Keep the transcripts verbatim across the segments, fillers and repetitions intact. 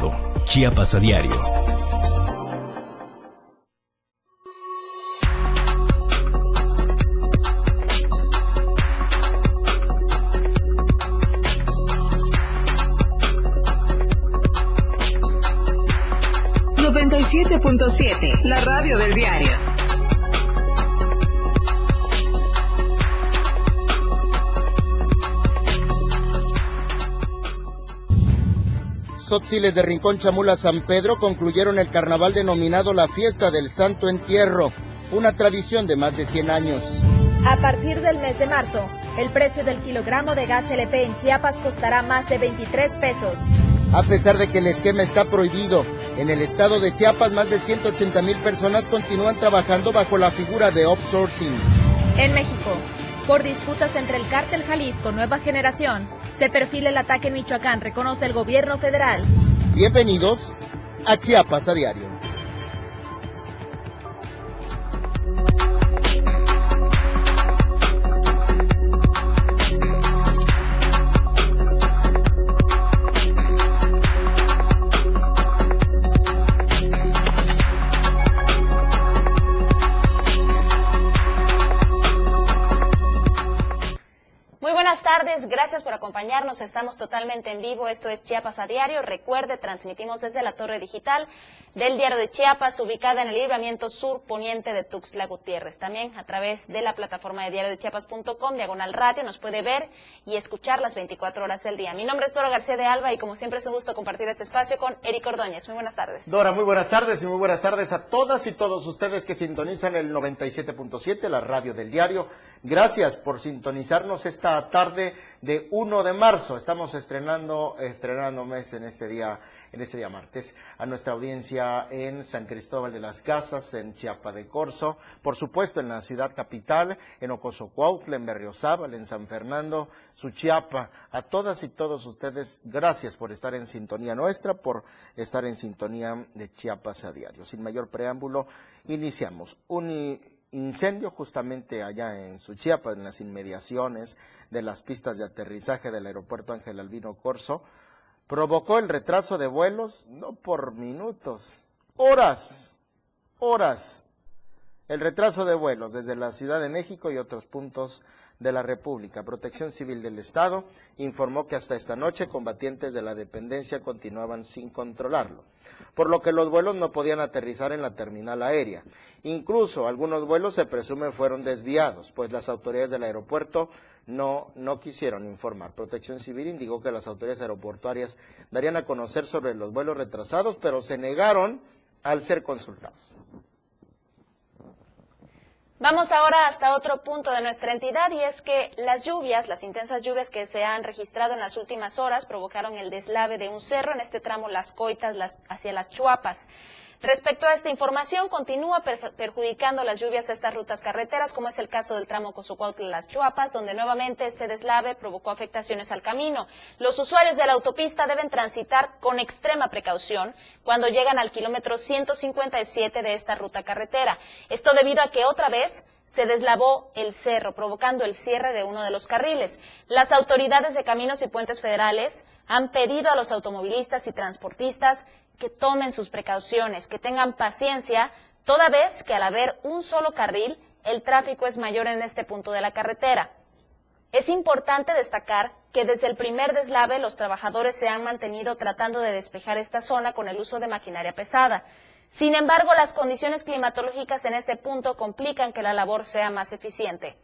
informado. Chiapas a diario. noventa y siete punto siete, la radio del diario. Tzotziles de Rincón Chamula, San Pedro, concluyeron el carnaval denominado la Fiesta del Santo Entierro, una tradición de más de cien años. A partir del mes de marzo, el precio del kilogramo de gas L P en Chiapas costará más de veintitrés pesos. A pesar de que el esquema está prohibido, en el estado de Chiapas más de ciento ochenta mil personas continúan trabajando bajo la figura de outsourcing. En México, por disputas entre el cártel Jalisco Nueva Generación, se perfila el ataque en Michoacán, reconoce el gobierno federal. Bienvenidos a Chiapas a diario. Buenas tardes, gracias por acompañarnos, estamos totalmente en vivo, esto es Chiapas a diario, recuerde, transmitimos desde la torre digital del Diario de Chiapas, ubicada en el libramiento sur poniente de Tuxtla Gutiérrez, también a través de la plataforma de diario de chiapas punto com, diagonal radio, nos puede ver y escuchar las veinticuatro horas del día. Mi nombre es Dora García de Alba y como siempre es un gusto compartir este espacio con Erick Ordoñez. Muy buenas tardes. Dora, muy buenas tardes y muy buenas tardes a todas y todos ustedes que sintonizan el noventa y siete punto siete, la radio del diario. Gracias por sintonizarnos esta tarde de uno de marzo. Estamos estrenando, estrenando mes en este día, en este día martes, a nuestra audiencia en San Cristóbal de las Casas, en Chiapa de Corzo, por supuesto en la ciudad capital, en Ocosocuautla, en Berriozábal, en San Fernando, Suchiapa. A todas y todos ustedes, gracias por estar en sintonía nuestra, por estar en sintonía de Chiapas a diario. Sin mayor preámbulo, iniciamos un incendio justamente allá en Suchiapa, en las inmediaciones de las pistas de aterrizaje del aeropuerto Ángel Albino Corzo, provocó el retraso de vuelos, no por minutos, horas, horas, el retraso de vuelos desde la Ciudad de México y otros puntos de la República. Protección Civil del Estado informó que hasta esta noche combatientes de la dependencia continuaban sin controlarlo, por lo que los vuelos no podían aterrizar en la terminal aérea. Incluso algunos vuelos se presume fueron desviados, pues las autoridades del aeropuerto no, no quisieron informar. Protección Civil indicó que las autoridades aeroportuarias darían a conocer sobre los vuelos retrasados, pero se negaron al ser consultados. Vamos ahora hasta otro punto de nuestra entidad y es que las lluvias, las intensas lluvias que se han registrado en las últimas horas provocaron el deslave de un cerro en este tramo Las Coitas las, hacia Las Choapas. Respecto a esta información, continúa perjudicando las lluvias a estas rutas carreteras, como es el caso del tramo Ocosocuautla-Las Choapas, donde nuevamente este deslave provocó afectaciones al camino. Los usuarios de la autopista deben transitar con extrema precaución cuando llegan al kilómetro ciento cincuenta y siete de esta ruta carretera. Esto debido a que otra vez se deslavó el cerro, provocando el cierre de uno de los carriles. Las autoridades de Caminos y Puentes Federales han pedido a los automovilistas y transportistas que tomen sus precauciones, que tengan paciencia, toda vez que al haber un solo carril, el tráfico es mayor en este punto de la carretera. Es importante destacar que desde el primer deslave los trabajadores se han mantenido tratando de despejar esta zona con el uso de maquinaria pesada. Sin embargo, las condiciones climatológicas en este punto complican que la labor sea más eficiente.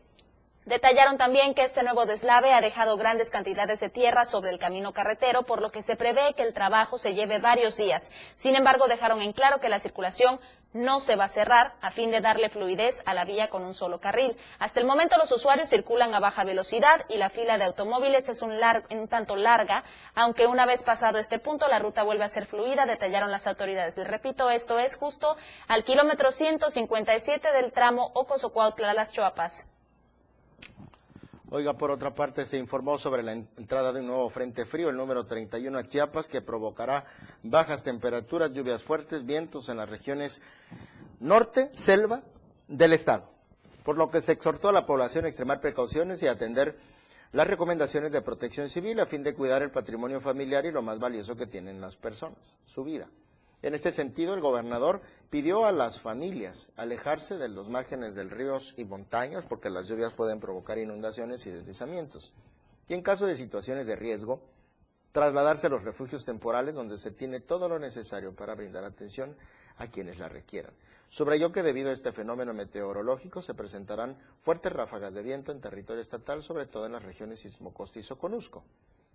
Detallaron también que este nuevo deslave ha dejado grandes cantidades de tierra sobre el camino carretero, por lo que se prevé que el trabajo se lleve varios días. Sin embargo, dejaron en claro que la circulación no se va a cerrar a fin de darle fluidez a la vía con un solo carril. Hasta el momento los usuarios circulan a baja velocidad y la fila de automóviles es un, lar- un tanto larga, aunque una vez pasado este punto la ruta vuelve a ser fluida, detallaron las autoridades. Les repito, esto es justo al kilómetro ciento cincuenta y siete del tramo Ocosocuautla-Las Choapas. Oiga, por otra parte, se informó sobre la entrada de un nuevo frente frío, el número treinta y uno a Chiapas, que provocará bajas temperaturas, lluvias fuertes, vientos en las regiones norte, selva del estado, por lo que se exhortó a la población a extremar precauciones y atender las recomendaciones de protección civil a fin de cuidar el patrimonio familiar y lo más valioso que tienen las personas, su vida. En este sentido, el gobernador pidió a las familias alejarse de los márgenes de ríos y montañas porque las lluvias pueden provocar inundaciones y deslizamientos. Y en caso de situaciones de riesgo, trasladarse a los refugios temporales donde se tiene todo lo necesario para brindar atención a quienes la requieran. Subrayó que debido a este fenómeno meteorológico se presentarán fuertes ráfagas de viento en territorio estatal, sobre todo en las regiones Izmocosti y Soconusco.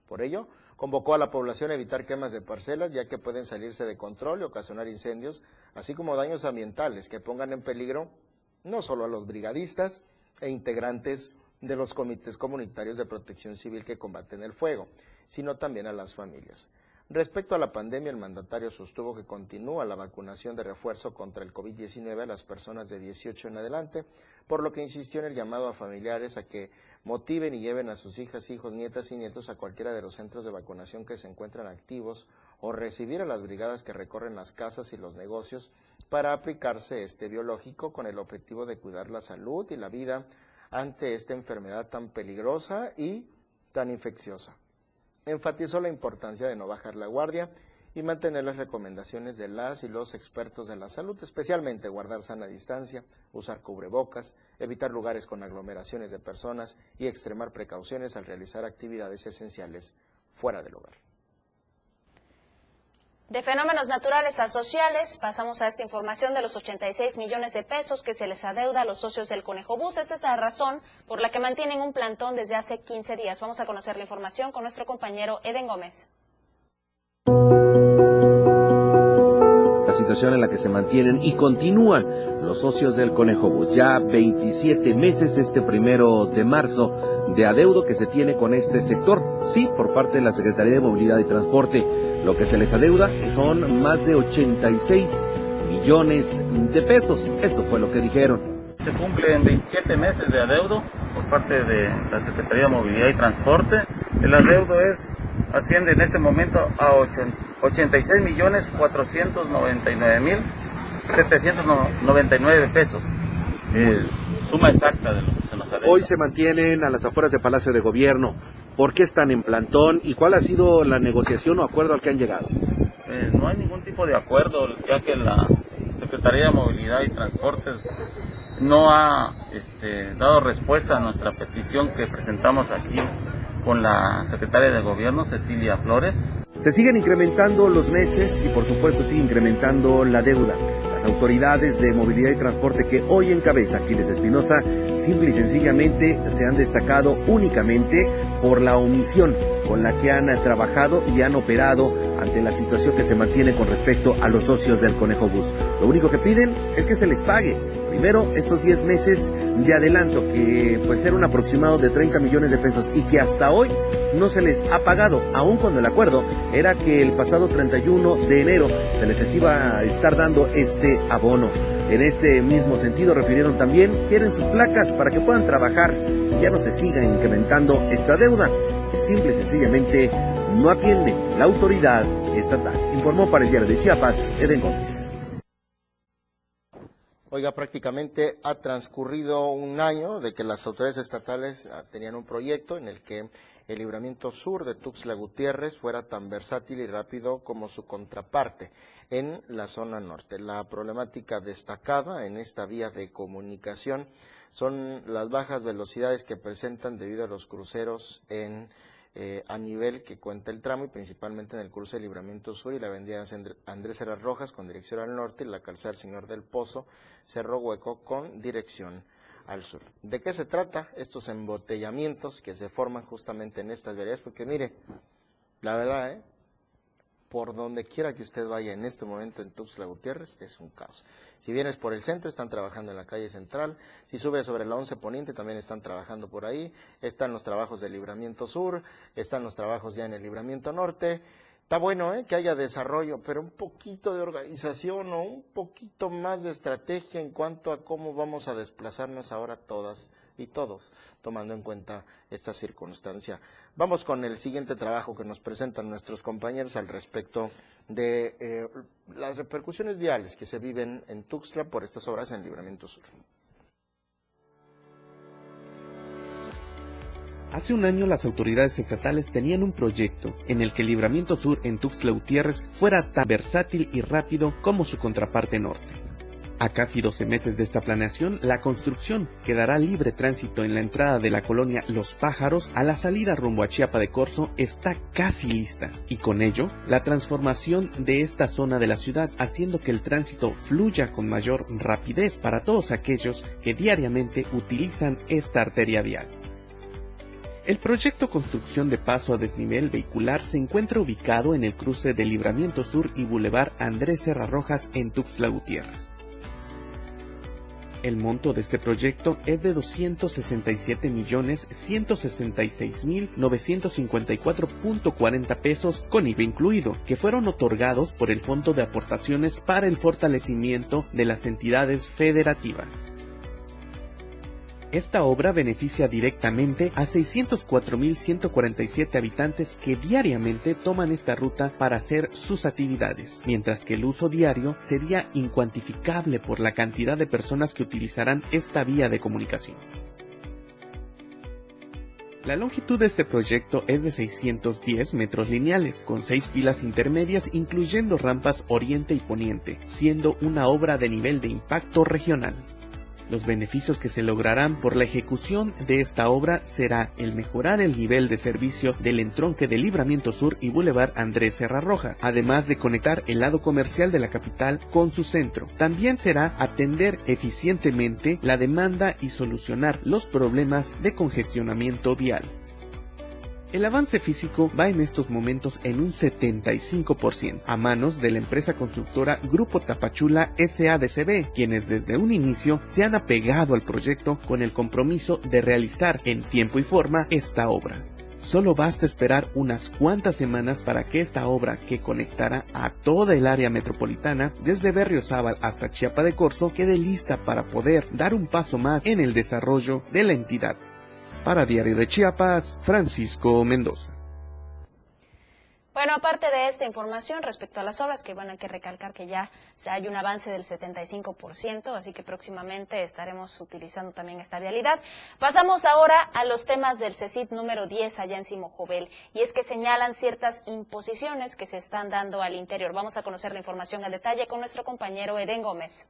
Por ello, convocó a la población a evitar quemas de parcelas, ya que pueden salirse de control y ocasionar incendios, así como daños ambientales que pongan en peligro no solo a los brigadistas e integrantes de los comités comunitarios de protección civil que combaten el fuego, sino también a las familias. Respecto a la pandemia, el mandatario sostuvo que continúa la vacunación de refuerzo contra el COVID diecinueve a las personas de dieciocho en adelante, por lo que insistió en el llamado a familiares a que motiven y lleven a sus hijas, hijos, nietas y nietos a cualquiera de los centros de vacunación que se encuentran activos o recibir a las brigadas que recorren las casas y los negocios para aplicarse este biológico con el objetivo de cuidar la salud y la vida ante esta enfermedad tan peligrosa y tan infecciosa. Enfatizó la importancia de no bajar la guardia y mantener las recomendaciones de las y los expertos de la salud, especialmente guardar sana distancia, usar cubrebocas, evitar lugares con aglomeraciones de personas y extremar precauciones al realizar actividades esenciales fuera del hogar. De fenómenos naturales a sociales, pasamos a esta información de los ochenta y seis millones de pesos que se les adeuda a los socios del Conejo Bus. Esta es la razón por la que mantienen un plantón desde hace quince días. Vamos a conocer la información con nuestro compañero Eden Gómez. La situación en la que se mantienen y continúan los socios del Conejo Bus. Ya veintisiete meses este primero de marzo de adeudo que se tiene con este sector, sí, por parte de la Secretaría de Movilidad y Transporte. Lo que se les adeuda son más de ochenta y seis millones de pesos. Eso fue lo que dijeron. Se cumplen veintisiete meses de adeudo por parte de la Secretaría de Movilidad y Transporte. El adeudo es, asciende en este momento a ochenta y seis millones cuatrocientos noventa y nueve mil setecientos noventa y nueve pesos. Eh, suma exacta de lo que se nos adeuda. Hoy se mantienen a las afueras de Palacio de Gobierno. ¿Por qué están en plantón y cuál ha sido la negociación o acuerdo al que han llegado? Eh, no hay ningún tipo de acuerdo, ya que la Secretaría de Movilidad y Transportes no ha este, dado respuesta a nuestra petición que presentamos aquí con la secretaria de Gobierno, Cecilia Flores. Se siguen incrementando los meses y por supuesto sigue incrementando la deuda. Las autoridades de movilidad y transporte que hoy encabeza Aquiles Espinosa, simple y sencillamente se han destacado únicamente por la omisión con la que han trabajado y han operado ante la situación que se mantiene con respecto a los socios del Conejo Bus. Lo único que piden es que se les pague. Primero, estos diez meses de adelanto, que pues era un aproximado de treinta millones de pesos y que hasta hoy no se les ha pagado, aun cuando el acuerdo era que el pasado treinta y uno de enero se les iba a estar dando este abono. En este mismo sentido refirieron también, quieren sus placas para que puedan trabajar y ya no se siga incrementando esta deuda, que simple y sencillamente no atiende la autoridad estatal. Informó para el Diario de Chiapas, Eden Gómez. Oiga, prácticamente ha transcurrido un año de que las autoridades estatales tenían un proyecto en el que el libramiento sur de Tuxtla Gutiérrez fuera tan versátil y rápido como su contraparte en la zona norte. La problemática destacada en esta vía de comunicación son las bajas velocidades que presentan debido a los cruceros en Eh, a nivel que cuenta el tramo y principalmente en el cruce de Libramiento Sur y la avenida Andrés Serra Rojas con dirección al norte y la calzada Señor del Pozo, Cerro Hueco con dirección al sur. ¿De qué se trata estos embotellamientos que se forman justamente en estas veredas? Porque mire, la verdad, ¿eh? por donde quiera que usted vaya en este momento en Tuxtla Gutiérrez, es un caos. Si vienes por el centro, están trabajando en la calle central. Si subes sobre la once Poniente, también están trabajando por ahí. Están los trabajos del Libramiento Sur, están los trabajos ya en el Libramiento Norte. Está bueno ¿eh? que haya desarrollo, pero un poquito de organización o un poquito más de estrategia en cuanto a cómo vamos a desplazarnos ahora todas y todos, tomando en cuenta esta circunstancia. Vamos con el siguiente trabajo que nos presentan nuestros compañeros al respecto de eh, las repercusiones viales que se viven en Tuxtla por estas obras en Libramiento Sur. Hace un año las autoridades estatales tenían un proyecto en el que el libramiento sur en Tuxtla Gutiérrez fuera tan versátil y rápido como su contraparte norte. A casi doce meses de esta planeación, la construcción que dará libre tránsito en la entrada de la colonia Los Pájaros a la salida rumbo a Chiapa de Corzo está casi lista, y con ello, la transformación de esta zona de la ciudad, haciendo que el tránsito fluya con mayor rapidez para todos aquellos que diariamente utilizan esta arteria vial. El proyecto construcción de paso a desnivel vehicular se encuentra ubicado en el cruce de Libramiento Sur y Boulevard Andrés Serra Rojas en Tuxtla Gutiérrez. El monto de este proyecto es de doscientos sesenta y siete millones ciento sesenta y seis mil novecientos cincuenta y cuatro punto cuarenta pesos con I V A incluido, que fueron otorgados por el Fondo de Aportaciones para el Fortalecimiento de las Entidades Federativas. Esta obra beneficia directamente a seiscientos cuatro mil ciento cuarenta y siete habitantes que diariamente toman esta ruta para hacer sus actividades, mientras que el uso diario sería incuantificable por la cantidad de personas que utilizarán esta vía de comunicación. La longitud de este proyecto es de seiscientos diez metros lineales, con seis pilas intermedias incluyendo rampas oriente y poniente, siendo una obra de nivel de impacto regional. Los beneficios que se lograrán por la ejecución de esta obra será el mejorar el nivel de servicio del entronque de Libramiento Sur y Boulevard Andrés Serra Rojas, además de conectar el lado comercial de la capital con su centro. También será atender eficientemente la demanda y solucionar los problemas de congestionamiento vial. El avance físico va en estos momentos en un setenta y cinco por ciento, a manos de la empresa constructora Grupo Tapachula S A D C B, quienes desde un inicio se han apegado al proyecto con el compromiso de realizar en tiempo y forma esta obra. Solo basta esperar unas cuantas semanas para que esta obra, que conectará a toda el área metropolitana, desde Berriozábal hasta Chiapa de Corzo, quede lista para poder dar un paso más en el desarrollo de la entidad. Para Diario de Chiapas, Francisco Mendoza. Bueno, aparte de esta información respecto a las obras, que van a que recalcar que ya se hay un avance del setenta y cinco por ciento, así que próximamente estaremos utilizando también esta vialidad. Pasamos ahora a los temas del CECyTE número diez allá en Simojovel, y es que señalan ciertas imposiciones que se están dando al interior. Vamos a conocer la información al detalle con nuestro compañero Eden Gómez.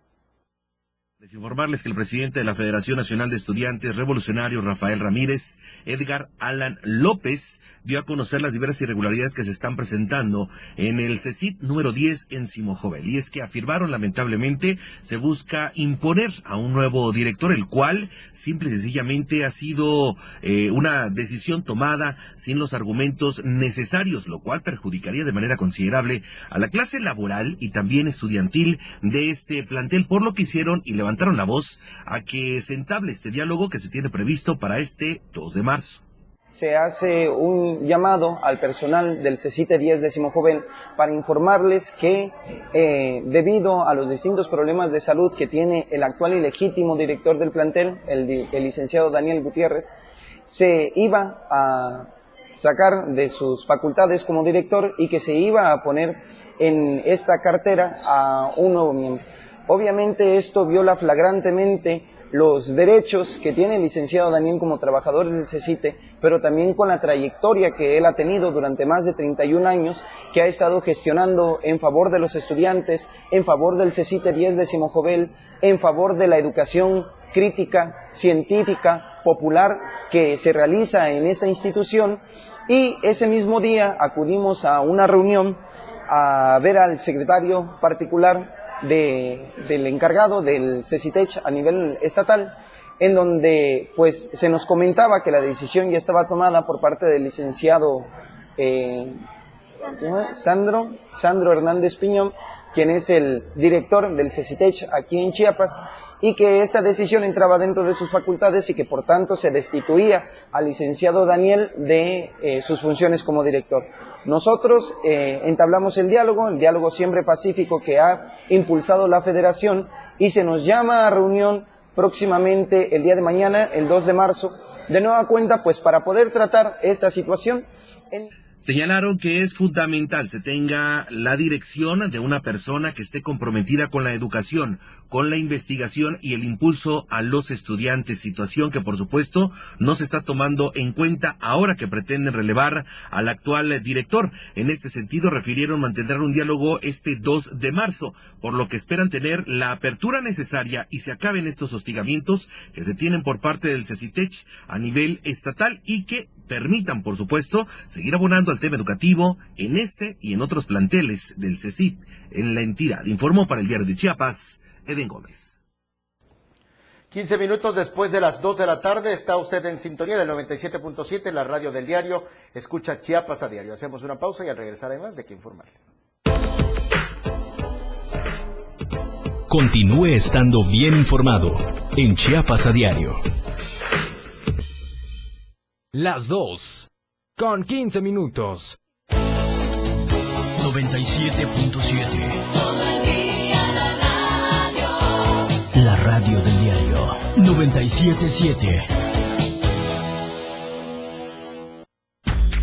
Les informarles que el presidente de la Federación Nacional de Estudiantes Revolucionarios, Rafael Ramírez, Edgar Alan López, dio a conocer las diversas irregularidades que se están presentando en el CECyTE número diez en Simojovel. Y es que afirmaron, lamentablemente, se busca imponer a un nuevo director, el cual, simple y sencillamente, ha sido eh, una decisión tomada sin los argumentos necesarios, lo cual perjudicaría de manera considerable a la clase laboral y también estudiantil de este plantel, por lo que hicieron y levantaron levantaron la voz a que se entable este diálogo que se tiene previsto para este dos de marzo. Se hace un llamado al personal del CECyTE diez de Simojovel para informarles que eh, debido a los distintos problemas de salud que tiene el actual y legítimo director del plantel, el, el licenciado Daniel Gutiérrez, se iba a sacar de sus facultades como director y que se iba a poner en esta cartera a un nuevo miembro. Obviamente esto viola flagrantemente los derechos que tiene el licenciado Daniel como trabajador del CECyTE, pero también con la trayectoria que él ha tenido durante más de treinta y un años, que ha estado gestionando en favor de los estudiantes, en favor del CECyTE diez de Simojovel, en favor de la educación crítica, científica, popular que se realiza en esta institución. Y ese mismo día acudimos a una reunión a ver al secretario particular De, del encargado del CECyTECH a nivel estatal, en donde pues se nos comentaba que la decisión ya estaba tomada por parte del licenciado eh, Sandro, Sandro Hernández Piñón, quien es el director del CECyTECH aquí en Chiapas, y que esta decisión entraba dentro de sus facultades y que por tanto se destituía al licenciado Daniel de eh, sus funciones como director. Nosotros eh, entablamos el diálogo, el diálogo siempre pacífico que ha impulsado la Federación, y se nos llama a reunión próximamente el día de mañana, el dos de marzo, de nueva cuenta, pues para poder tratar esta situación. En... Señalaron que es fundamental se tenga la dirección de una persona que esté comprometida con la educación, con la investigación y el impulso a los estudiantes, situación que por supuesto no se está tomando en cuenta ahora que pretenden relevar al actual director. En este sentido, refirieron mantendrán un diálogo este dos de marzo, por lo que esperan tener la apertura necesaria y se acaben estos hostigamientos que se tienen por parte del CECyTECH a nivel estatal y que permitan, por supuesto, seguir abonando al tema educativo en este y en otros planteles del CECyTE en la entidad. Informó para el Diario de Chiapas, Eden Gómez. quince minutos después de las dos de la tarde, está usted en sintonía del noventa y siete punto siete, la radio del diario. Escucha Chiapas a diario. Hacemos una pausa y al regresar hay más de qué informarle. Continúe estando bien informado en Chiapas a diario. Las dos con quince minutos. noventa y siete punto siete. Todo el día la radio. La radio del diario. noventa y siete punto siete.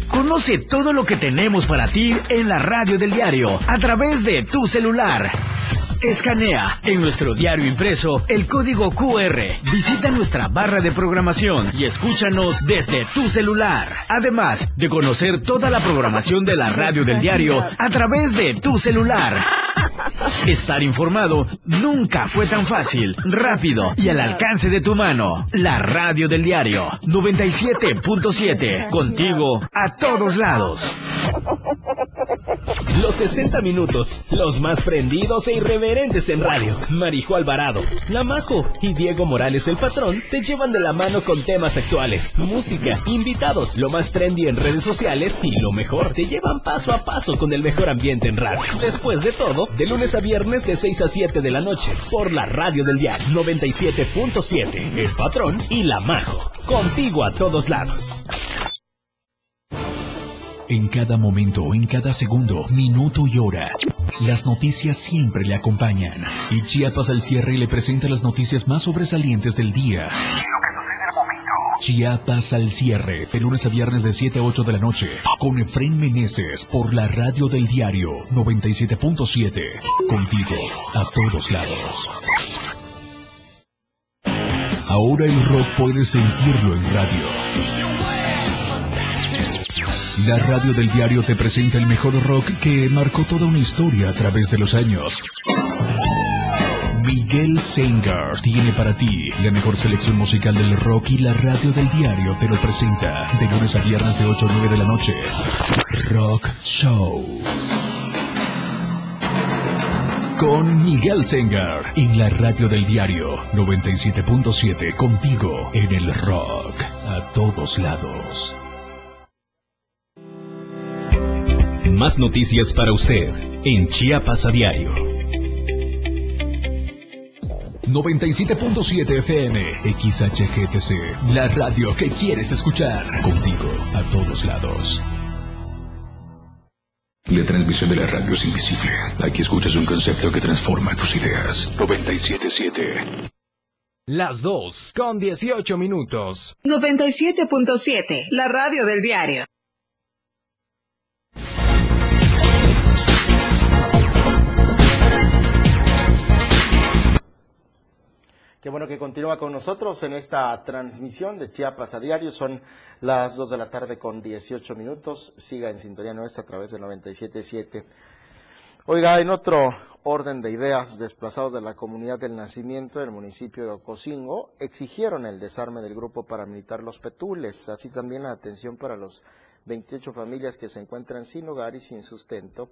Conoce todo lo que tenemos para ti en la radio del diario a través de tu celular. Escanea en nuestro diario impreso el código Q R, visita nuestra barra de programación y escúchanos desde tu celular. Además de conocer toda la programación de la radio del diario a través de tu celular. Estar informado nunca fue tan fácil, rápido y al alcance de tu mano. La radio del diario noventa y siete punto siete, contigo a todos lados. Los sesenta minutos, los más prendidos e irreverentes en radio. Marijo Alvarado, La Majo y Diego Morales el Patrón te llevan de la mano con temas actuales, música, invitados, lo más trendy en redes sociales y lo mejor. Te llevan paso a paso con el mejor ambiente en radio. Después de todo, de lunes a viernes de seis a siete de la noche, por la radio del diario noventa y siete punto siete, El Patrón y La Majo, contigo a todos lados. En cada momento, en cada segundo, minuto y hora, las noticias siempre le acompañan. Y Chiapas al cierre le presenta las noticias más sobresalientes del día. Chiapas al cierre, de lunes a viernes de siete a ocho de la noche, con Efrén Meneses por la radio del diario noventa y siete punto siete, contigo a todos lados. Ahora el rock puedes sentirlo en radio. La radio del diario te presenta el mejor rock que marcó toda una historia a través de los años. Miguel Sengar tiene para ti la mejor selección musical del rock y la radio del diario te lo presenta de lunes a viernes de ocho a nueve de la noche. Rock Show. Con Miguel Sengar en la radio del diario noventa y siete punto siete, contigo en el rock a todos lados. Más noticias para usted en Chiapas a diario. noventa y siete punto siete F M, X H G T C, la radio que quieres escuchar, contigo a todos lados. La transmisión de la radio es invisible. Aquí escuchas un concepto que transforma tus ideas. noventa y siete punto siete. Las dos con dieciocho minutos. noventa y siete punto siete, la radio del diario. Qué bueno que continúa con nosotros en esta transmisión de Chiapas a diario. Son las dos de la tarde con dieciocho minutos. Siga en sintonía nuestra a través del noventa y siete punto siete. Oiga, en otro orden de ideas, desplazados de la comunidad del nacimiento del municipio de Ocosingo exigieron el desarme del grupo paramilitar Los Petules, así también la atención para los veintiocho familias que se encuentran sin hogar y sin sustento.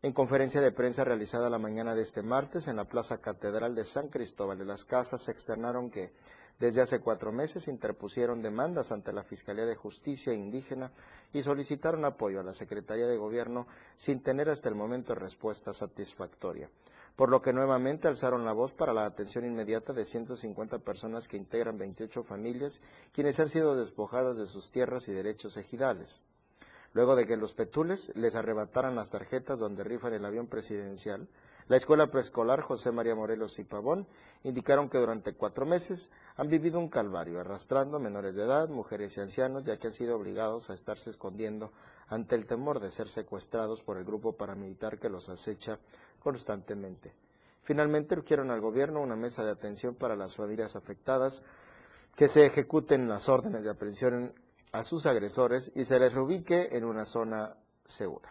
En conferencia de prensa realizada la mañana de este martes en la Plaza Catedral de San Cristóbal de las Casas, externaron que desde hace cuatro meses interpusieron demandas ante la Fiscalía de Justicia Indígena y solicitaron apoyo a la Secretaría de Gobierno sin tener hasta el momento respuesta satisfactoria, por lo que nuevamente alzaron la voz para la atención inmediata de ciento cincuenta personas que integran veintiocho familias, quienes han sido despojadas de sus tierras y derechos ejidales. Luego de que los Petules les arrebataran las tarjetas donde rifan el avión presidencial, La escuela preescolar José María Morelos y Pavón indicaron que durante cuatro meses han vivido un calvario, arrastrando a menores de edad, mujeres y ancianos, ya que han sido obligados a estarse escondiendo ante el temor de ser secuestrados por el grupo paramilitar que los acecha constantemente. Finalmente, urgieron al gobierno una mesa de atención para las familias afectadas, que se ejecuten las órdenes de aprehensión a sus agresores y se les reubique en una zona segura.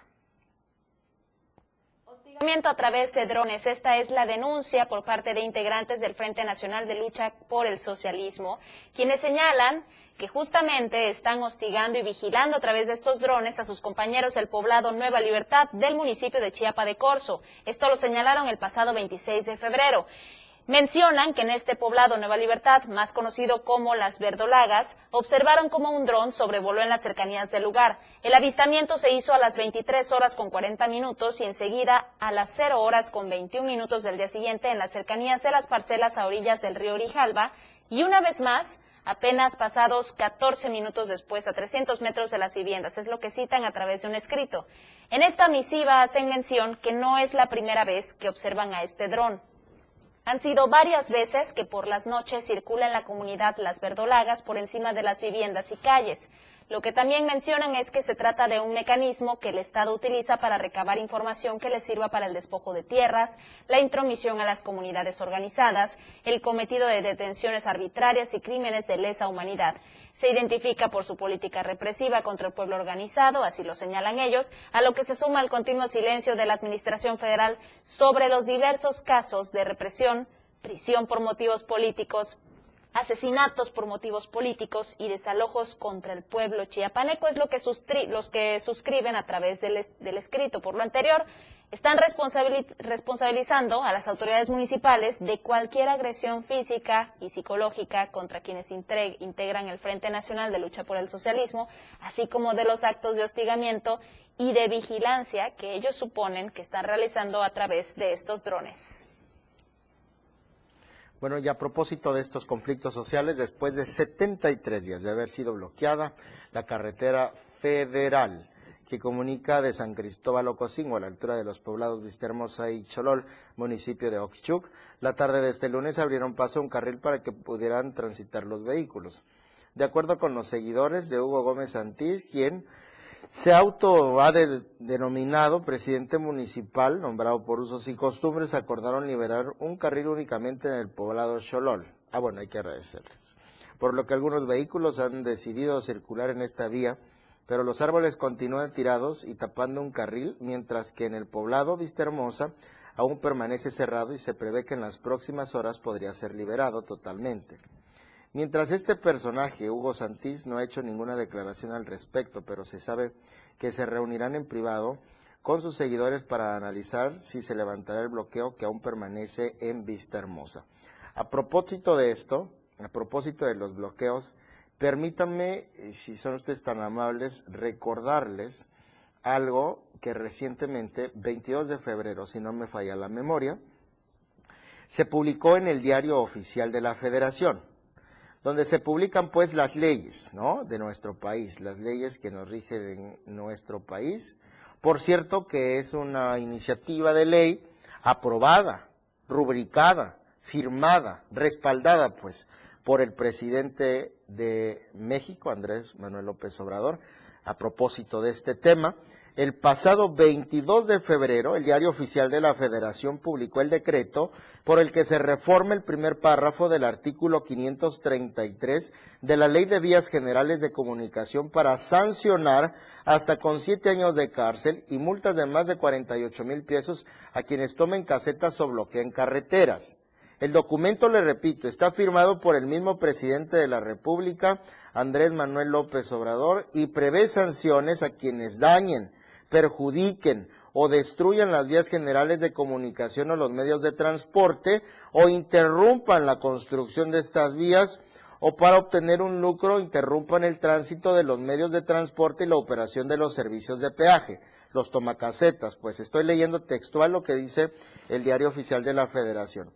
A través de drones, esta es la denuncia por parte de integrantes del Frente Nacional de Lucha por el Socialismo, quienes señalan que justamente están hostigando y vigilando a través de estos drones a sus compañeros del poblado Nueva Libertad del municipio de Chiapa de Corzo. Esto lo señalaron el pasado veintiséis de febrero. Mencionan que en este poblado Nueva Libertad, más conocido como Las Verdolagas, observaron cómo un dron sobrevoló en las cercanías del lugar. El avistamiento se hizo a las veintitrés horas con cuarenta minutos y enseguida a las cero horas con veintiún minutos del día siguiente en las cercanías de las parcelas a orillas del río Grijalva y una vez más, apenas pasados catorce minutos después, a trescientos metros de las viviendas, es lo que citan a través de un escrito. En esta misiva hacen mención que no es la primera vez que observan a este dron. Han sido varias veces que por las noches circula en la comunidad Las Verdolagas por encima de las viviendas y calles. Lo que también mencionan es que se trata de un mecanismo que el Estado utiliza para recabar información que les sirva para el despojo de tierras, la intromisión a las comunidades organizadas, el cometido de detenciones arbitrarias y crímenes de lesa humanidad. Se identifica por su política represiva contra el pueblo organizado, así lo señalan ellos, a lo que se suma el continuo silencio de la Administración Federal sobre los diversos casos de represión, prisión por motivos políticos, asesinatos por motivos políticos y desalojos contra el pueblo chiapaneco, es lo que los que suscriben a través del, es del escrito. Por lo anterior, están responsabilizando a las autoridades municipales de cualquier agresión física y psicológica contra quienes integran el Frente Nacional de Lucha por el Socialismo, así como de los actos de hostigamiento y de vigilancia que ellos suponen que están realizando a través de estos drones. Bueno, y a propósito de estos conflictos sociales, después de setenta y tres días de haber sido bloqueada la carretera federal que comunica de San Cristóbal a Ocosingo, a la altura de los poblados Vista Hermosa y Cholol, municipio de Oquichuc, la tarde de este lunes abrieron paso a un carril para que pudieran transitar los vehículos. De acuerdo con los seguidores de Hugo Gómez Santiz, quien se auto ha de, denominado presidente municipal, nombrado por usos y costumbres, acordaron liberar un carril únicamente en el poblado Cholol. Ah, bueno, hay que agradecerles. Por lo que algunos vehículos han decidido circular en esta vía, pero los árboles continúan tirados y tapando un carril, mientras que en el poblado Vista Hermosa aún permanece cerrado y se prevé que en las próximas horas podría ser liberado totalmente. Mientras este personaje, Hugo Santiz, no ha hecho ninguna declaración al respecto, pero se sabe que se reunirán en privado con sus seguidores para analizar si se levantará el bloqueo que aún permanece en Vista Hermosa. A propósito de esto, a propósito de los bloqueos, permítanme, si son ustedes tan amables, recordarles algo que recientemente, veintidós de febrero, si no me falla la memoria, se publicó en el Diario Oficial de la Federación, donde se publican pues las leyes, ¿no?, de nuestro país, las leyes que nos rigen en nuestro país. Por cierto que es una iniciativa de ley aprobada, rubricada, firmada, respaldada pues por el presidente de México, Andrés Manuel López Obrador. A propósito de este tema, el pasado veintidós de febrero, el Diario Oficial de la Federación publicó el decreto por el que se reforma el primer párrafo del artículo quinientos treinta y tres de la Ley de Vías Generales de Comunicación para sancionar hasta con siete años de cárcel y multas de más de cuarenta y ocho mil pesos a quienes tomen casetas o bloqueen carreteras. El documento, le repito, está firmado por el mismo presidente de la República, Andrés Manuel López Obrador, y prevé sanciones a quienes dañen, perjudiquen o destruyan las vías generales de comunicación o los medios de transporte o interrumpan la construcción de estas vías o para obtener un lucro interrumpan el tránsito de los medios de transporte y la operación de los servicios de peaje. Los tomacasetas, pues estoy leyendo textual lo que dice el Diario Oficial de la Federación.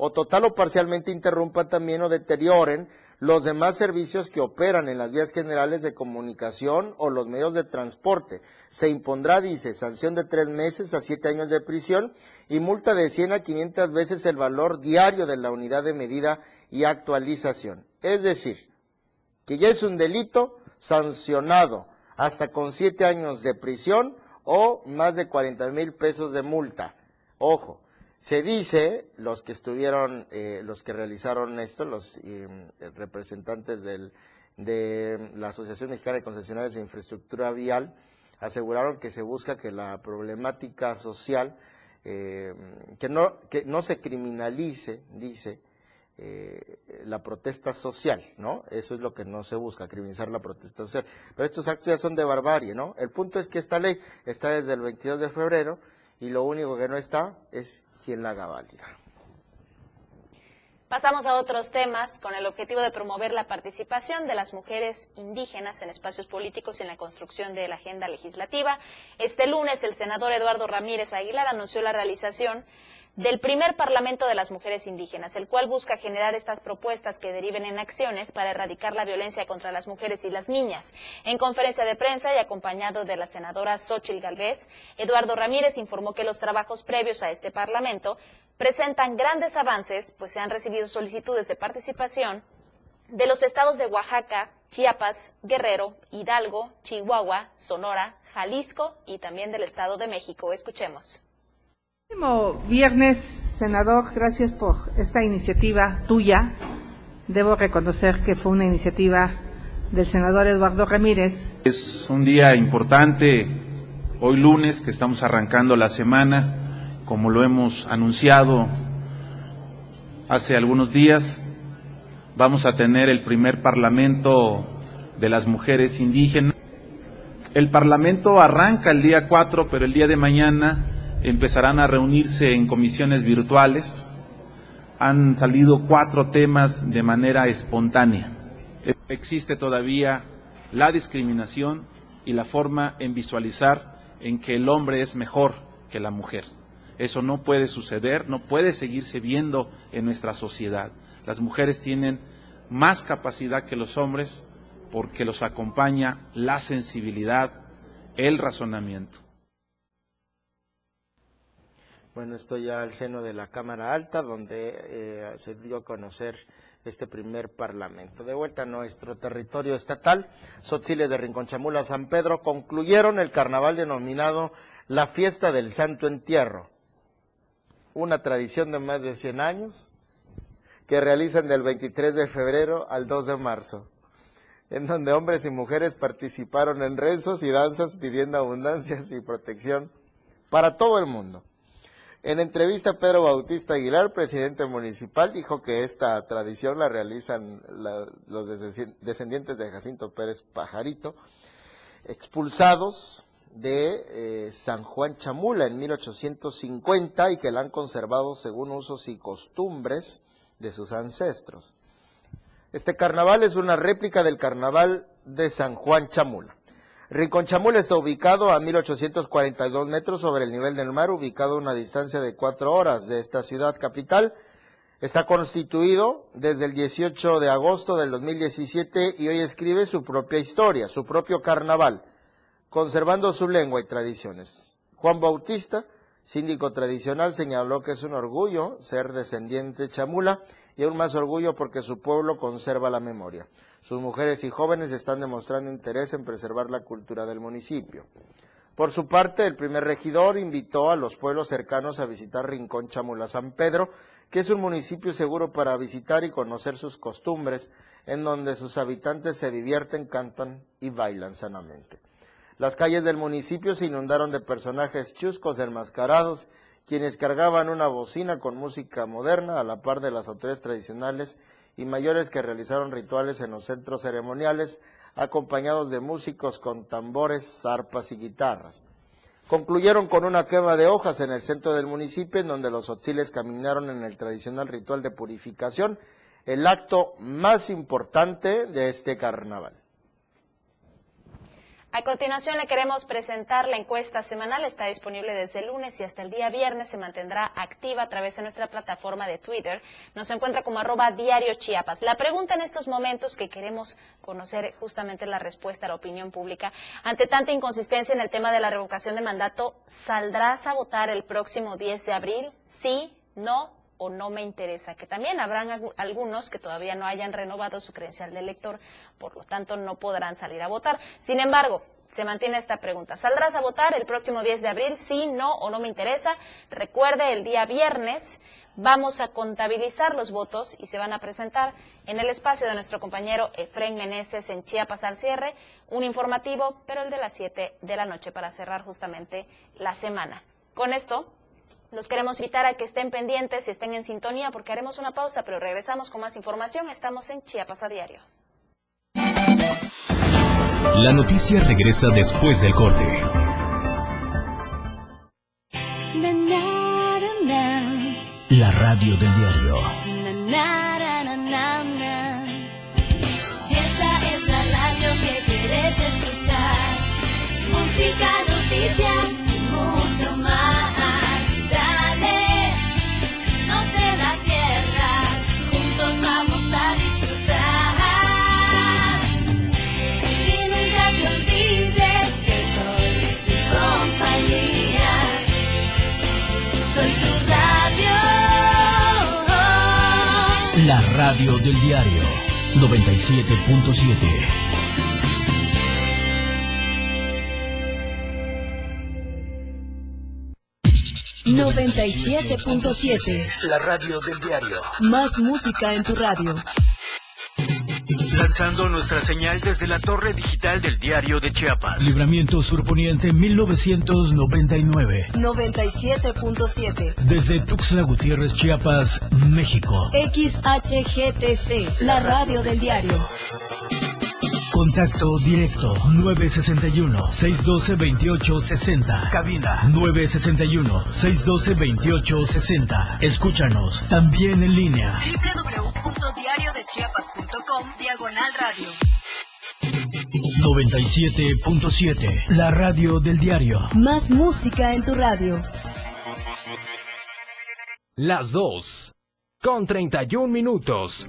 O total o parcialmente interrumpan también o deterioren los demás servicios que operan en las vías generales de comunicación o los medios de transporte. Se impondrá, dice, sanción de tres meses a siete años de prisión y multa de cien a quinientas veces el valor diario de la unidad de medida y actualización. Es decir, que ya es un delito sancionado hasta con siete años de prisión o más de cuarenta mil pesos de multa. Ojo, se dice, los que estuvieron, eh, los que realizaron esto, los eh, representantes del, de la Asociación Mexicana de Concesionarios de Infraestructura Vial, aseguraron que se busca que la problemática social, eh, que, no, que no se criminalice, dice, Eh, la protesta social, ¿no? Eso es lo que no se busca, criminalizar la protesta social. Pero estos actos ya son de barbarie, ¿no? El punto es que esta ley está desde el veintidós de febrero y lo único que no está es quien la haga válida. Pasamos a otros temas con el objetivo de promover la participación de las mujeres indígenas en espacios políticos y en la construcción de la agenda legislativa. Este lunes el senador Eduardo Ramírez Aguilar anunció la realización del primer Parlamento de las Mujeres Indígenas, el cual busca generar estas propuestas que deriven en acciones para erradicar la violencia contra las mujeres y las niñas. En conferencia de prensa y acompañado de la senadora Xóchitl Gálvez, Eduardo Ramírez informó que los trabajos previos a este Parlamento presentan grandes avances, pues se han recibido solicitudes de participación de los estados de Oaxaca, Chiapas, Guerrero, Hidalgo, Chihuahua, Sonora, Jalisco y también del Estado de México. Escuchemos. El último viernes, senador, gracias por esta iniciativa tuya. Debo reconocer que fue una iniciativa del senador Eduardo Ramírez. Es un día importante, hoy lunes, que estamos arrancando la semana, como lo hemos anunciado hace algunos días. Vamos a tener el primer Parlamento de las Mujeres Indígenas. El Parlamento arranca el día cuatro, pero el día de mañana empezarán a reunirse en comisiones virtuales. Han salido cuatro temas de manera espontánea. Existe todavía la discriminación y la forma en visualizar en que el hombre es mejor que la mujer. Eso no puede suceder, no puede seguirse viendo en nuestra sociedad. Las mujeres tienen más capacidad que los hombres porque los acompaña la sensibilidad, el razonamiento. Bueno, estoy ya al seno de la Cámara Alta, donde eh, se dio a conocer este primer Parlamento. De vuelta a nuestro territorio estatal, Tzotziles de Rincón Chamula, San Pedro, concluyeron el carnaval denominado la Fiesta del Santo Entierro, una tradición de más de cien años que realizan del veintitrés de febrero al dos de marzo, en donde hombres y mujeres participaron en rezos y danzas pidiendo abundancias y protección para todo el mundo. En entrevista, Pedro Bautista Aguilar, presidente municipal, dijo que esta tradición la realizan la, los descendientes de Jacinto Pérez Pajarito, expulsados de eh, San Juan Chamula en mil ochocientos cincuenta y que la han conservado según usos y costumbres de sus ancestros. Este carnaval es una réplica del carnaval de San Juan Chamula. Rincón Chamula está ubicado a mil ochocientos cuarenta y dos metros sobre el nivel del mar, ubicado a una distancia de cuatro horas de esta ciudad capital. Está constituido desde el dieciocho de agosto del dos mil diecisiete y hoy escribe su propia historia, su propio carnaval, conservando su lengua y tradiciones. Juan Bautista, síndico tradicional, señaló que es un orgullo ser descendiente chamula y aún más orgullo porque su pueblo conserva la memoria. Sus mujeres y jóvenes están demostrando interés en preservar la cultura del municipio. Por su parte, el primer regidor invitó a los pueblos cercanos a visitar Rincón Chamula San Pedro, que es un municipio seguro para visitar y conocer sus costumbres, en donde sus habitantes se divierten, cantan y bailan sanamente. Las calles del municipio se inundaron de personajes chuscos enmascarados, quienes cargaban una bocina con música moderna a la par de las autoridades tradicionales y mayores que realizaron rituales en los centros ceremoniales, acompañados de músicos con tambores, zarpas y guitarras. Concluyeron con una quema de hojas en el centro del municipio, en donde los tzotziles caminaron en el tradicional ritual de purificación, el acto más importante de este carnaval. A continuación le queremos presentar la encuesta semanal, está disponible desde el lunes y hasta el día viernes, se mantendrá activa a través de nuestra plataforma de Twitter, nos encuentra como arroba diario Chiapas. La pregunta en estos momentos que queremos conocer justamente la respuesta a la opinión pública, ante tanta inconsistencia en el tema de la revocación de mandato, ¿saldrás a votar el próximo diez de abril? ¿Sí? ¿No? O no me interesa, que también habrán algunos que todavía no hayan renovado su credencial de elector, por lo tanto no podrán salir a votar. Sin embargo, se mantiene esta pregunta. ¿Saldrás a votar el próximo diez de abril? Sí, no o no me interesa. Recuerde, el día viernes vamos a contabilizar los votos y se van a presentar en el espacio de nuestro compañero Efraín Meneses en Chiapas al cierre, un informativo, pero el de las siete de la noche para cerrar justamente la semana. Con esto, los queremos invitar a que estén pendientes y estén en sintonía porque haremos una pausa, pero regresamos con más información. Estamos en Chiapas a Diario. La noticia regresa después del corte. La radio del diario. Esta es la radio que quieres escuchar. Música, noticias y mucho más. La radio del diario noventa y siete punto siete. noventa y siete punto siete. La radio del diario. Más música en tu radio. Lanzando nuestra señal desde la torre digital del diario de Chiapas. Libramiento Surponiente mil novecientos noventa y nueve. noventa y siete punto siete. Desde Tuxtla Gutiérrez, Chiapas, México. X H G T C, la radio del diario. Contacto directo nueve sesenta y uno, seiscientos doce, veintiocho sesenta. Cabina nueve sesenta y uno, seiscientos doce, veintiocho sesenta. Escúchanos también en línea. www punto diario de chiapas punto com, diagonal radio. noventa y siete punto siete, la radio del diario. Más música en tu radio. Las dos con treinta y un minutos.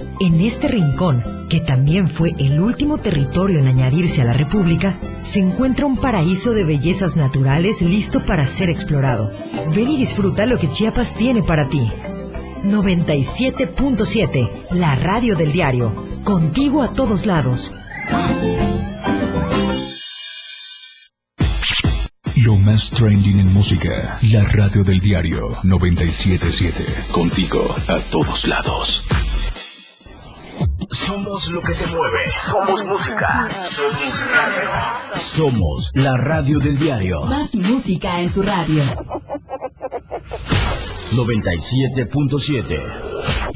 en este rincón, que también fue el último territorio en añadirse a la República, se encuentra un paraíso de bellezas naturales listo para ser explorado. Ven y disfruta lo que Chiapas tiene para ti. noventa y siete punto siete, la radio del diario. Contigo a todos lados. Lo más trending en música, la radio del diario noventa y siete punto siete. Contigo a todos lados. Somos lo que te mueve. Somos música. Somos radio. Somos la radio del diario. Más música en tu radio. noventa y siete punto siete.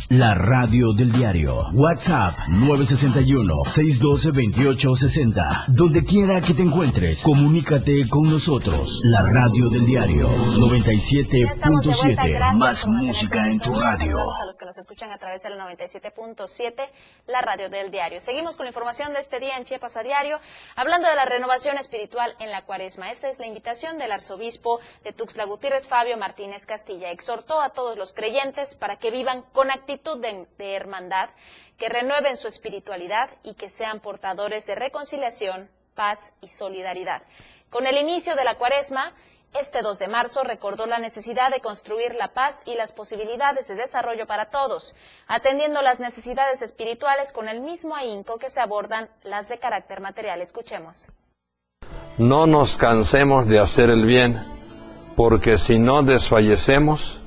La radio del diario. WhatsApp nueve sesenta y uno, seiscientos doce, veintiocho sesenta. Donde quiera que te encuentres, comunícate con nosotros. La radio del diario noventa y siete punto siete. Más música en tu radio. A los que nos escuchan a través del noventa y siete punto siete, la radio del diario. Seguimos con la información de este día en Chiapas a Diario, hablando de la renovación espiritual en la Cuaresma. Esta es la invitación del arzobispo de Tuxtla Gutiérrez, Fabio Martínez Castilla. Exhortó a todos los creyentes para que vivan con actitud de, de hermandad, que renueven su espiritualidad y que sean portadores de reconciliación, paz y solidaridad. Con el inicio de la Cuaresma, este dos de marzo, recordó la necesidad de construir la paz y las posibilidades de desarrollo para todos, atendiendo las necesidades espirituales con el mismo ahínco que se abordan las de carácter material. Escuchemos. No nos cansemos de hacer el bien, porque si no desfallecemos,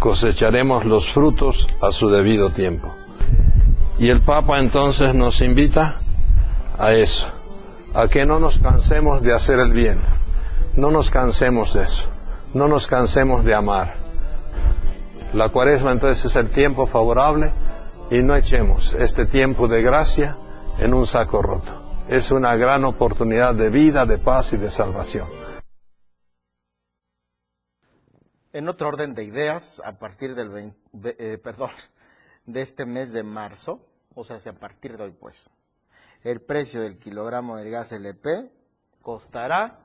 cosecharemos los frutos a su debido tiempo. Y el Papa entonces nos invita a eso, a que no nos cansemos de hacer el bien, no nos cansemos de eso, no nos cansemos de amar. La Cuaresma entonces es el tiempo favorable y no echemos este tiempo de gracia en un saco roto. Es una gran oportunidad de vida, de paz y de salvación. En otro orden de ideas, a partir del veinte, eh, perdón, de este mes de marzo, o sea, a partir de hoy pues, el precio del kilogramo del gas L P costará